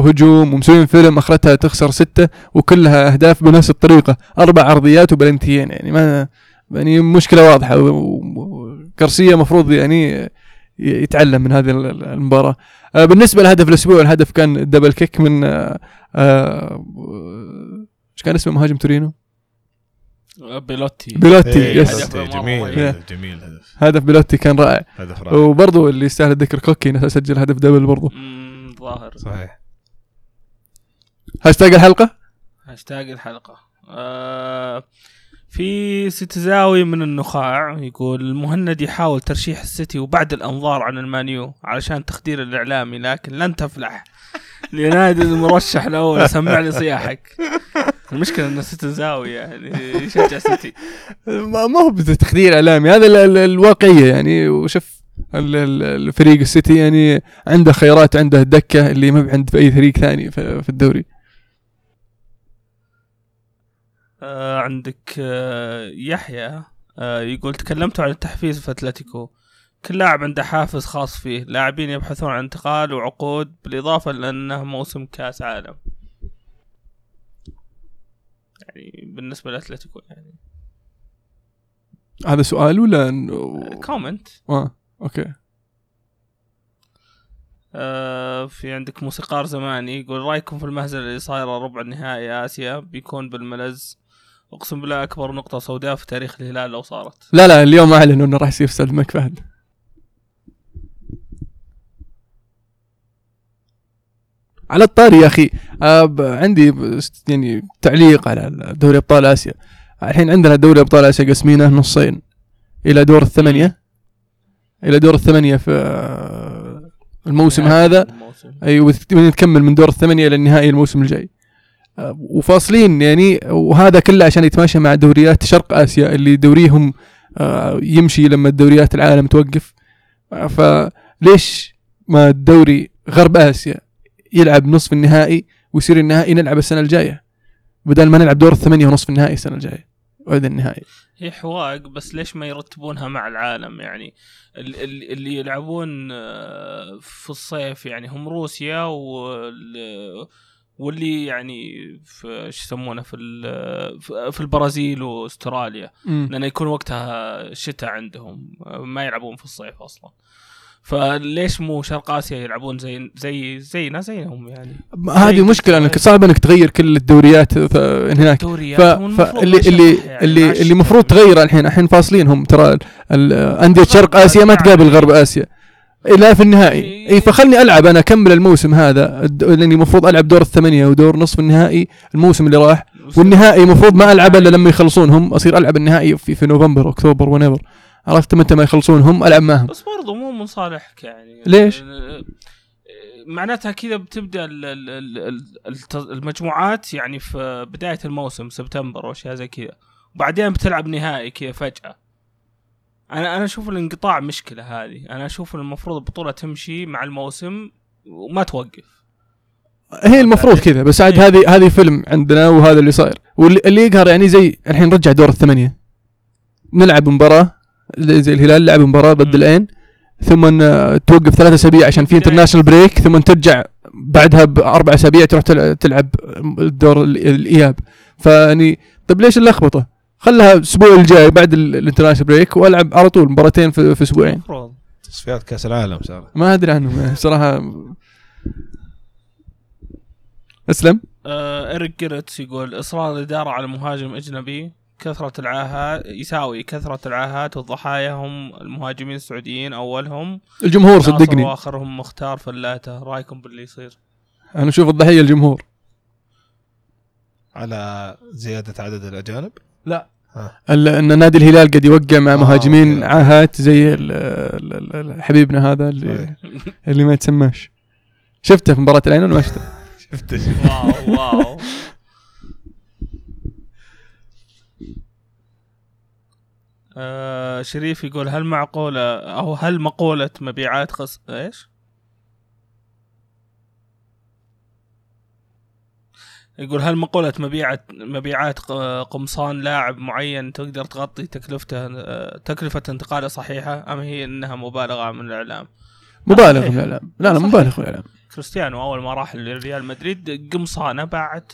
هجوم ومسوين فيلم أخرتها تخسر 6 وكلها أهداف بنفس الطريقة 4 عرضيات وبلنتيين يعني ما يعني مشكلة واضحة وكرسية مفروض يعني يتعلم من هذه المباراة. بالنسبة لهدف الأسبوع الهدف كان الدبل كيك من إيش كان اسمه مهاجم تورينو بيلوتي يس جميل هدف بيلوتي كان رائع وبرضو اللي يستاهل الذكر كوكي إنه سجل هدف دبل برضو ظاهر صحيح. هاشتاج الحلقة في ستزاوي من النخاع يقول المهند يحاول ترشيح السيتي وبعد الأنظار عن المانيو علشان تخدير الإعلامي لكن لن تفلح لنادي المرشح الأول. سمع لي صياحك. المشكلة أن ستزاوي يعني يشجع السيتي ما هو بتخدير إعلامي هذا الواقعية يعني وشف الفريق السيتي يعني عنده خيارات عنده الدكة اللي ما بعند في أي فريق ثاني في الدوري. عندك يحيى يقول تكلمتوا عن التحفيز في أتلتيكو كل لاعب عنده حافز خاص فيه لاعبين يبحثون عن انتقال وعقود بالإضافة لأنه موسم كاس عالم يعني بالنسبة لأتلتيكو يعني هذا سؤال ولا كومنت أوكي. في عندك موسيقار زماني يقول رأيكم في المهزلة اللي صايرة ربع النهائي آسيا بيكون بالملز أقسم بالله أكبر نقطة سوداء في تاريخ الهلال لو صارت. لا اليوم أعلنوا إنه راح يصير سد مكفهد على الطاري يا أخي. عندي يعني تعليق على دوري أبطال آسيا. الحين عندنا دوري أبطال آسيا قسمينه نصين إلى دور الثمانية في الموسم هذا أيوة ونتكمل من دور الثمانية إلى النهائي الموسم الجاي وفاصلين يعني وهذا كله عشان يتماشى مع دوريات شرق آسيا اللي دوريهم يمشي لما الدوريات العالم توقف. فليش ما الدوري غرب آسيا يلعب نصف النهائي ويصير النهائي نلعب السنة الجاية بدل ما نلعب دور الثمانية ونصف النهائي السنة الجاية وهذا النهائي هي حواق. بس ليش ما يرتبونها مع العالم يعني اللي يلعبون في الصيف يعني هم روسيا واللي يعني في ايش يسمونه في البرازيل واستراليا لأن يكون وقتها شتاء عندهم ما يلعبون في الصيف أصلا. فليش مو شرق آسيا يلعبون زينا يعني هذه مشكلة انك صعب انك تغير كل الدوريات هناك اللي مفروض تغيره الحين فاصلين هم ترى اندية شرق آسيا ما تقابل غرب آسيا إلا في النهائي اي فخلني العب انا اكمل الموسم هذا لاني مفروض العب دور الثمانية ودور نصف النهائي الموسم اللي راح والنهائي مفروض ما العب الا لما يخلصون هم اصير العب النهائي في نوفمبر اكتوبر ونيفر عرفت متى ما يخلصون هم ألعب معهم. بس برضو مو من صالحك يعني ليش معناتها كذا بتبدأ المجموعات يعني في بداية الموسم سبتمبر وشيء زي كذا وبعدين بتلعب نهائي كذا فجأة. أنا أشوف الانقطاع مشكلة هذه. أنا أشوف المفروض البطولة تمشي مع الموسم وما توقف هي المفروض كذا بس عاد هذه فيلم عندنا وهذا اللي صاير واللي يقهر يعني زي الحين نرجع دور الثمانية نلعب مباراة زي الهلال لعب مباراة ضد العين ثم توقف 3 أسابيع عشان في انترناشنال بريك ثم ترجع بعدها ب4 أسابيع تروح تلعب الدور الإياب. فاني طب ليش اللخبطة خلها الأسبوع الجاي بعد الانترناشنال بريك وألعب على طول مباراتين في أسبوعين. تصفيات كأس العالم صار ما أدري عنه صراحة. أسلم إريك جيرتس يقول إصرار الإدارة على مهاجم أجنبي كثرة العاهات يساوي كثرة العاهات والضحايا هم المهاجمين السعوديين أولهم الجمهور صدقني وآخرهم مختار فلاته. رأيكم باللي يصير؟ أنا أشوف الضحية الجمهور على زيادة عدد الأجانب لا أن نادي الهلال قد يوقع مع مهاجمين عاهات زي حبيبنا هذا اللي ما يتسماش شفته في مباراة العين ولا ما شفته؟ شفته واو شريف يقول هل مقولة مبيعات يقول هل مقولة مبيعات قمصان لاعب معين تقدر تغطي تكلفة انتقاله صحيحة أم هي أنها مبالغة من الإعلام؟ مبالغ من الإعلام. لا مبالغ من الإعلام. كريستيانو أول ما راح لريال مدريد قمصانة باعت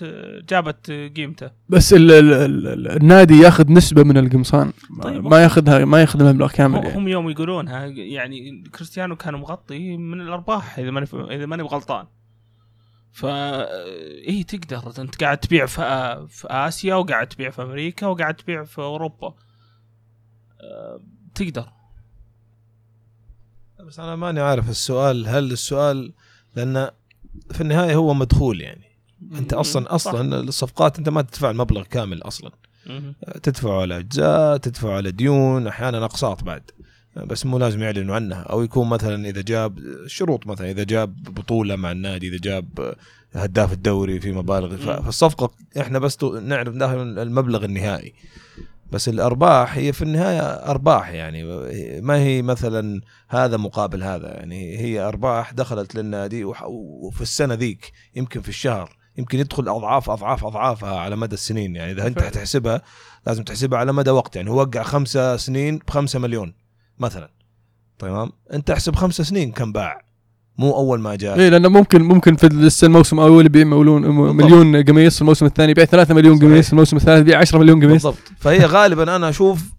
جابت قيمته. بس النادي ياخذ نسبة من القمصان. طيب ما ياخذها مبلغ كامل. هم يوم يقولونها يعني كريستيانو كان مغطي من الأرباح إذا ماني بغلطان. فإيه تقدر أنت قاعد تبيع في آسيا وقاعد تبيع في أمريكا وقاعد تبيع في أوروبا تقدر. بس أنا ماني عارف السؤال، هل السؤال لأن في النهاية هو مدخول، يعني أنت أصلا الصفقات أنت ما تدفع المبلغ كامل أصلا، تدفع على أجزاء، تدفع على ديون، أحيانا أقساط بعد، بس مو لازم يعلنوا عنها، أو يكون مثلا إذا جاب شروط، مثلا إذا جاب بطولة مع النادي، إذا جاب هداف الدوري في مبالغ، فالصفقة إحنا بس نعرف داخل المبلغ النهائي، بس الأرباح هي في النهاية أرباح، يعني ما هي مثلا هذا مقابل هذا، يعني هي أرباح دخلت للنادي، وفي السنة ذيك يمكن في الشهر يمكن يدخل أضعاف أضعاف أضعافها على مدى السنين، يعني إذا أنت هتحسبها لازم تحسبها على مدى وقت، يعني هو وقع 5 سنين ب5 مليون مثلا، تمام، انت احسب 5 سنين كم باع، مو اول ما جاء، اي لانه ممكن في لسه الموسم الاول بيع مليون قميص، الموسم الثاني بيع 3 مليون قميص، الموسم الثالث بيع 10 مليون قميص بالضبط. فهي غالبا انا اشوف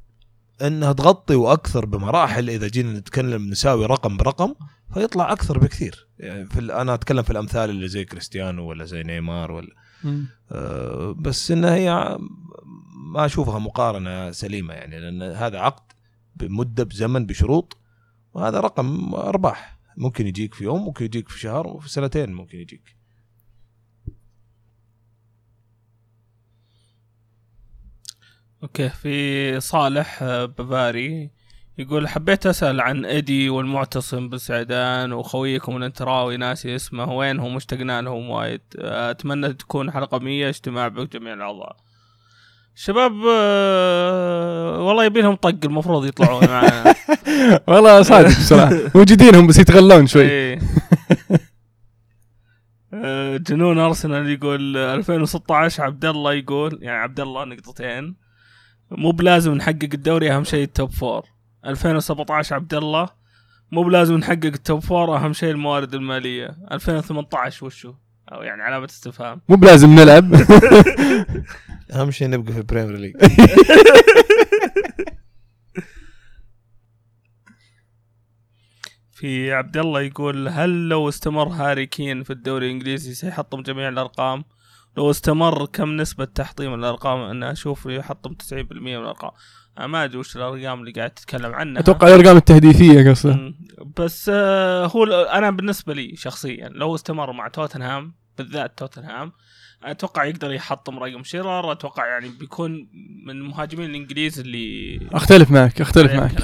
انها تغطي واكثر بمراحل، اذا جينا نتكلم نساوي رقم برقم فيطلع اكثر بكثير، يعني انا اتكلم في الامثال اللي زي كريستيانو ولا زي نيمار ولا بس انها هي ما اشوفها مقارنه سليمه، يعني لان هذا عقد بمدة بزمن بشروط، وهذا رقم أرباح ممكن يجيك في يوم، ممكن يجيك في شهر، وفي سنتين ممكن يجيك. أوكي، في صالح بباري يقول حبيت أسأل عن أدي والمعتصم بالسعدان وخويكم الانتراوي ناسي اسمه، وينهم؟ مشتقنا لهم وايد، أتمنى تكون حلقة 100 اجتماع بجميع الأعضاء. شباب والله يبينهم طق، المفروض يطلعون معنا. والله صادق بصراحة، موجودينهم بس يتغلون شوي. جنون أرسنال يقول 2016 عبد الله يقول، يعني عبد الله نقطتين، مو بلازم نحقق الدوري أهم شيء التوب فور. 2017 عبد الله مو بلازم نحقق التوب فور أهم شيء الموارد المالية. 2018 وشو؟ أو يعني علامة استفهام، مو بلازم نلعب. أهم شيء نبقى في البريمير ليج. في عبد الله يقول هل لو استمر هاري كين في الدوري الإنجليزي سيحطم جميع الأرقام؟ لو استمر كم نسبة تحطيم الأرقام؟ أنا أشوف يحطم 90% من الأرقام. ما أدري وش الأرقام اللي قاعد تتكلم عنها، أتوقع الأرقام التهديفية قصة، بس هو أنا بالنسبة لي شخصيا لو استمر مع توتنهام، بالذات توتنهام، أتوقع يقدر يحطم رقم شرار، أتوقع يعني بيكون من المهاجمين الإنجليز اللي أختلف معك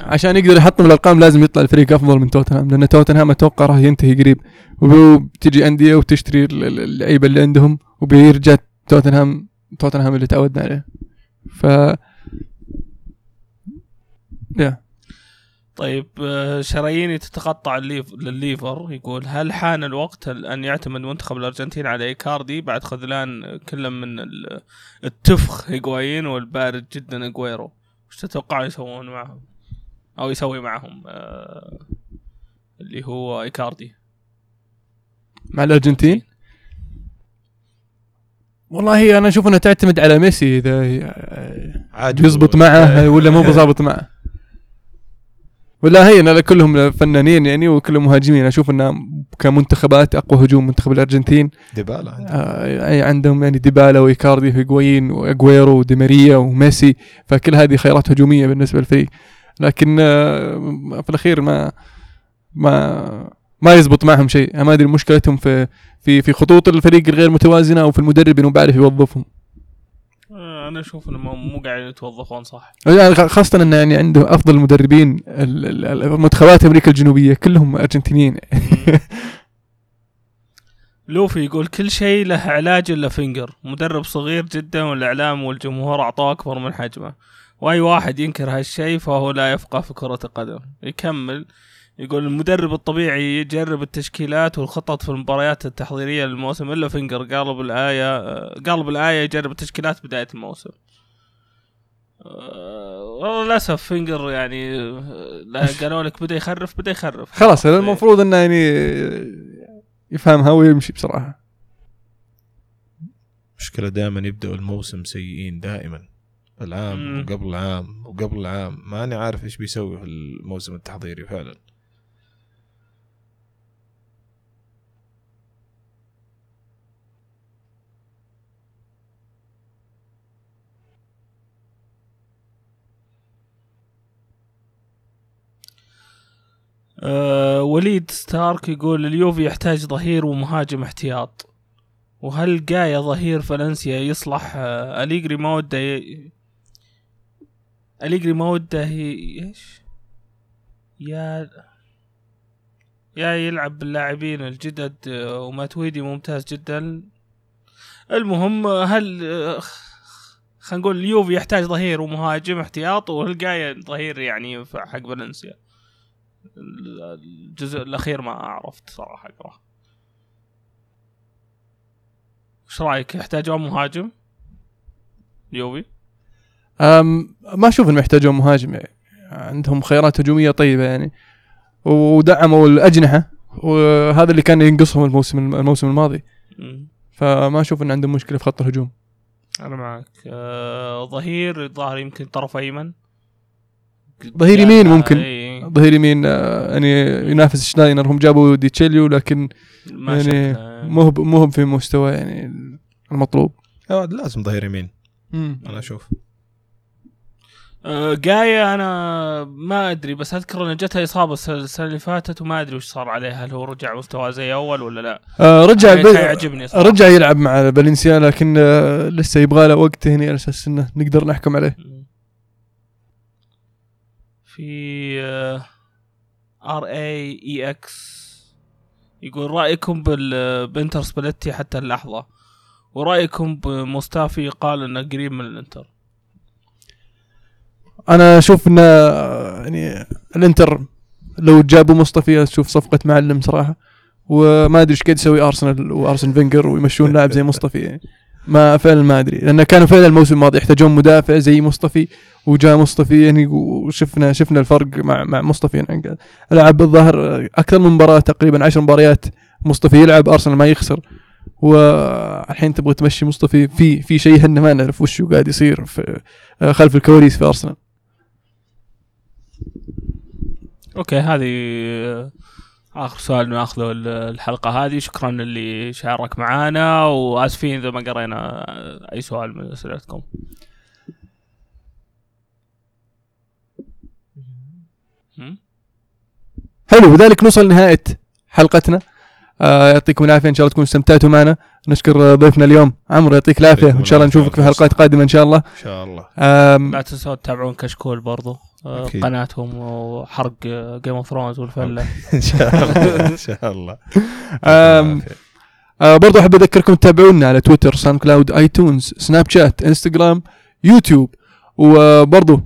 عشان يقدر يحطم الأرقام لازم يطلع الفريق أفضل من توتنهام، لأن توتنهام أتوقع راح ينتهي قريب، وبتجي أندية وتشتري اللعيبة اللي عندهم، وبيرجع توتنهام اللي تعودنا عليه. ف طيب شراييني تتقطع للليفر يقول هل حان الوقت أن يعتمد منتخب الأرجنتين على إيكاردي بعد خذلان كل من التفخ هيغوايين والبارد جدا أغويرو؟ وش تتوقع يسوون معهم أو يسوي معهم اللي هو إيكاردي مع الأرجنتين؟ والله أنا أشوف أنه تعتمد على ميسي، إذا يزبط معه ولا مو بزبط معه، ولا هي أنا كلهم فنانين يعني وكلهم مهاجمين، أشوف أنه كمنتخبات أقوى هجوم منتخب الأرجنتين، ديبالا عندهم يعني ديبالا وإيكاردي وهيغوايين وأغويرو وديماريا وميسي، فكل هذه خيارات هجومية بالنسبة للفريق، لكن في الأخير ما يزبط معهم شيء. ما أدري مشكلتهم في خطوط الفريق الغير متوازنة أو في المدرب إنه بعرف يوظفهم. أنا أشوف إنه مو قاعد يتوظفون صح، خاصة إنه يعني عنده أفضل مدربين المنتخبات أمريكا الجنوبية كلهم أرجنتينيين. لوفي يقول كل شيء له علاج إلا فينجر، مدرب صغير جدا والإعلام والجمهور أعطاه أكبر من حجمه، وأي واحد ينكر هالشيء فهو لا يفقه في كرة القدم. يكمل يقول المدرب الطبيعي يجرب التشكيلات والخطط في المباريات التحضيرية للموسم، إلا فينجر قالب الآية يجرب التشكيلات بداية الموسم. والله للأسف فينجر يعني قالوا لك بدأ يخرف خلاص، المفروض انه يعني يفهمها ويمشي بصراحة. مشكلة دائما يبدأوا الموسم سيئين، دائما العام وقبل العام وقبل العام، ما أنا عارف إيش بيسوي في الموسم التحضيري فعلا. وليد ستارك يقول اليوفي يحتاج ظهير ومهاجم احتياط، وهل جاي ظهير فالنسيا يصلح؟ أليجري ما وده يا يلعب باللاعبين الجدد، وماتويدي ممتاز جدا. المهم هل خلينا نقول اليوفي يحتاج ظهير ومهاجم احتياط، وهل جاي ظهير يعني حق فالنسيا؟ الجزء الأخير ما عرفت صراحة أقرأ. ايش رايك، يحتاجون مهاجم اليوفي؟ ما اشوف انهم يحتاجون مهاجم، يعني عندهم خيارات هجوميه طيبه يعني، ودعموا الاجنحه وهذا اللي كان ينقصهم الموسم الماضي. فما اشوف ان عندهم مشكله في خط الهجوم. انا معك. ظهير الظاهر يمكن طرف ايمن، ظهير يمين ممكن ظهير يمين يعني ينافس شناينر. هم جابوا ديتشيليو لكن يعني مو في مستوى يعني المطلوب. لازم ظهير يمين. انا اشوف جاية، انا ما ادري، بس اذكر ان جتها اصابه السنه اللي فاتت وما ادري وش صار عليها، هل هو رجع مستوى زي اول ولا لا؟ رجع يلعب مع فالنسيا لكن لسه يبغى له وقت هنا على اساس انه نقدر نحكم عليه. في RAEX يقول رأيكم بالإنتر سباليتي حتى اللحظة، ورأيكم بمصطفى قال إنه قريب من الإنتر. أنا أشوف إنه يعني الإنتر لو جابوا مصطفى أشوف صفقة معلم صراحة، وما أدري إيش كده يسوي أرسنال فينجر ويمشون لاعب زي مصطفى يعني. ما فعلا ما أدري، لأن كانوا فعلا الموسم الماضي يحتاجون مدافع زي مصطفى، وجاء مصطفى يعني وشفنا الفرق مع مصطفى يعني. لعب بالظهر أكثر من مباراة، تقريبا 10 مباريات مصطفى يلعب، أرسنال ما يخسر. والحين تبغى تمشي مصطفى في شيء هن ما نعرف وش قاعد يصير خلف الكواليس في أرسنال. أوكي، هذه آخر سؤال نأخذه الحلقة هذه. شكرا اللي شارك معانا، وآسفين إذا ما قرينا أي سؤال من أسئلتكم. حلو، بذلك نوصل لنهاية حلقتنا. يعطيكم العافية، إن شاء الله تكونوا استمتعتوا معنا. نشكر ضيفنا اليوم عمرو، يعطيك العافية، وإن شاء الله نشوفك في حلقات قادمة إن شاء الله. إن شاء الله لا تنسوا تتابعون كشكول برضو قناتهم، وحرق جيم اوف ثرونز والفله ان شاء الله. ان شاء الله برضو احب اذكركم تتابعونا على تويتر، ساوند كلاود، ايتونز، سناب شات، انستغرام، يوتيوب. وبرضو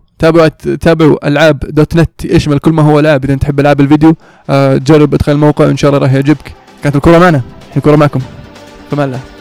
تابعوا العاب.net يشمل كل ما هو العاب. اذا تحب العاب الفيديو جرب ادخل الموقع وان شاء الله راح يعجبك. كانت الكره معنا، الكره معكم، تمام.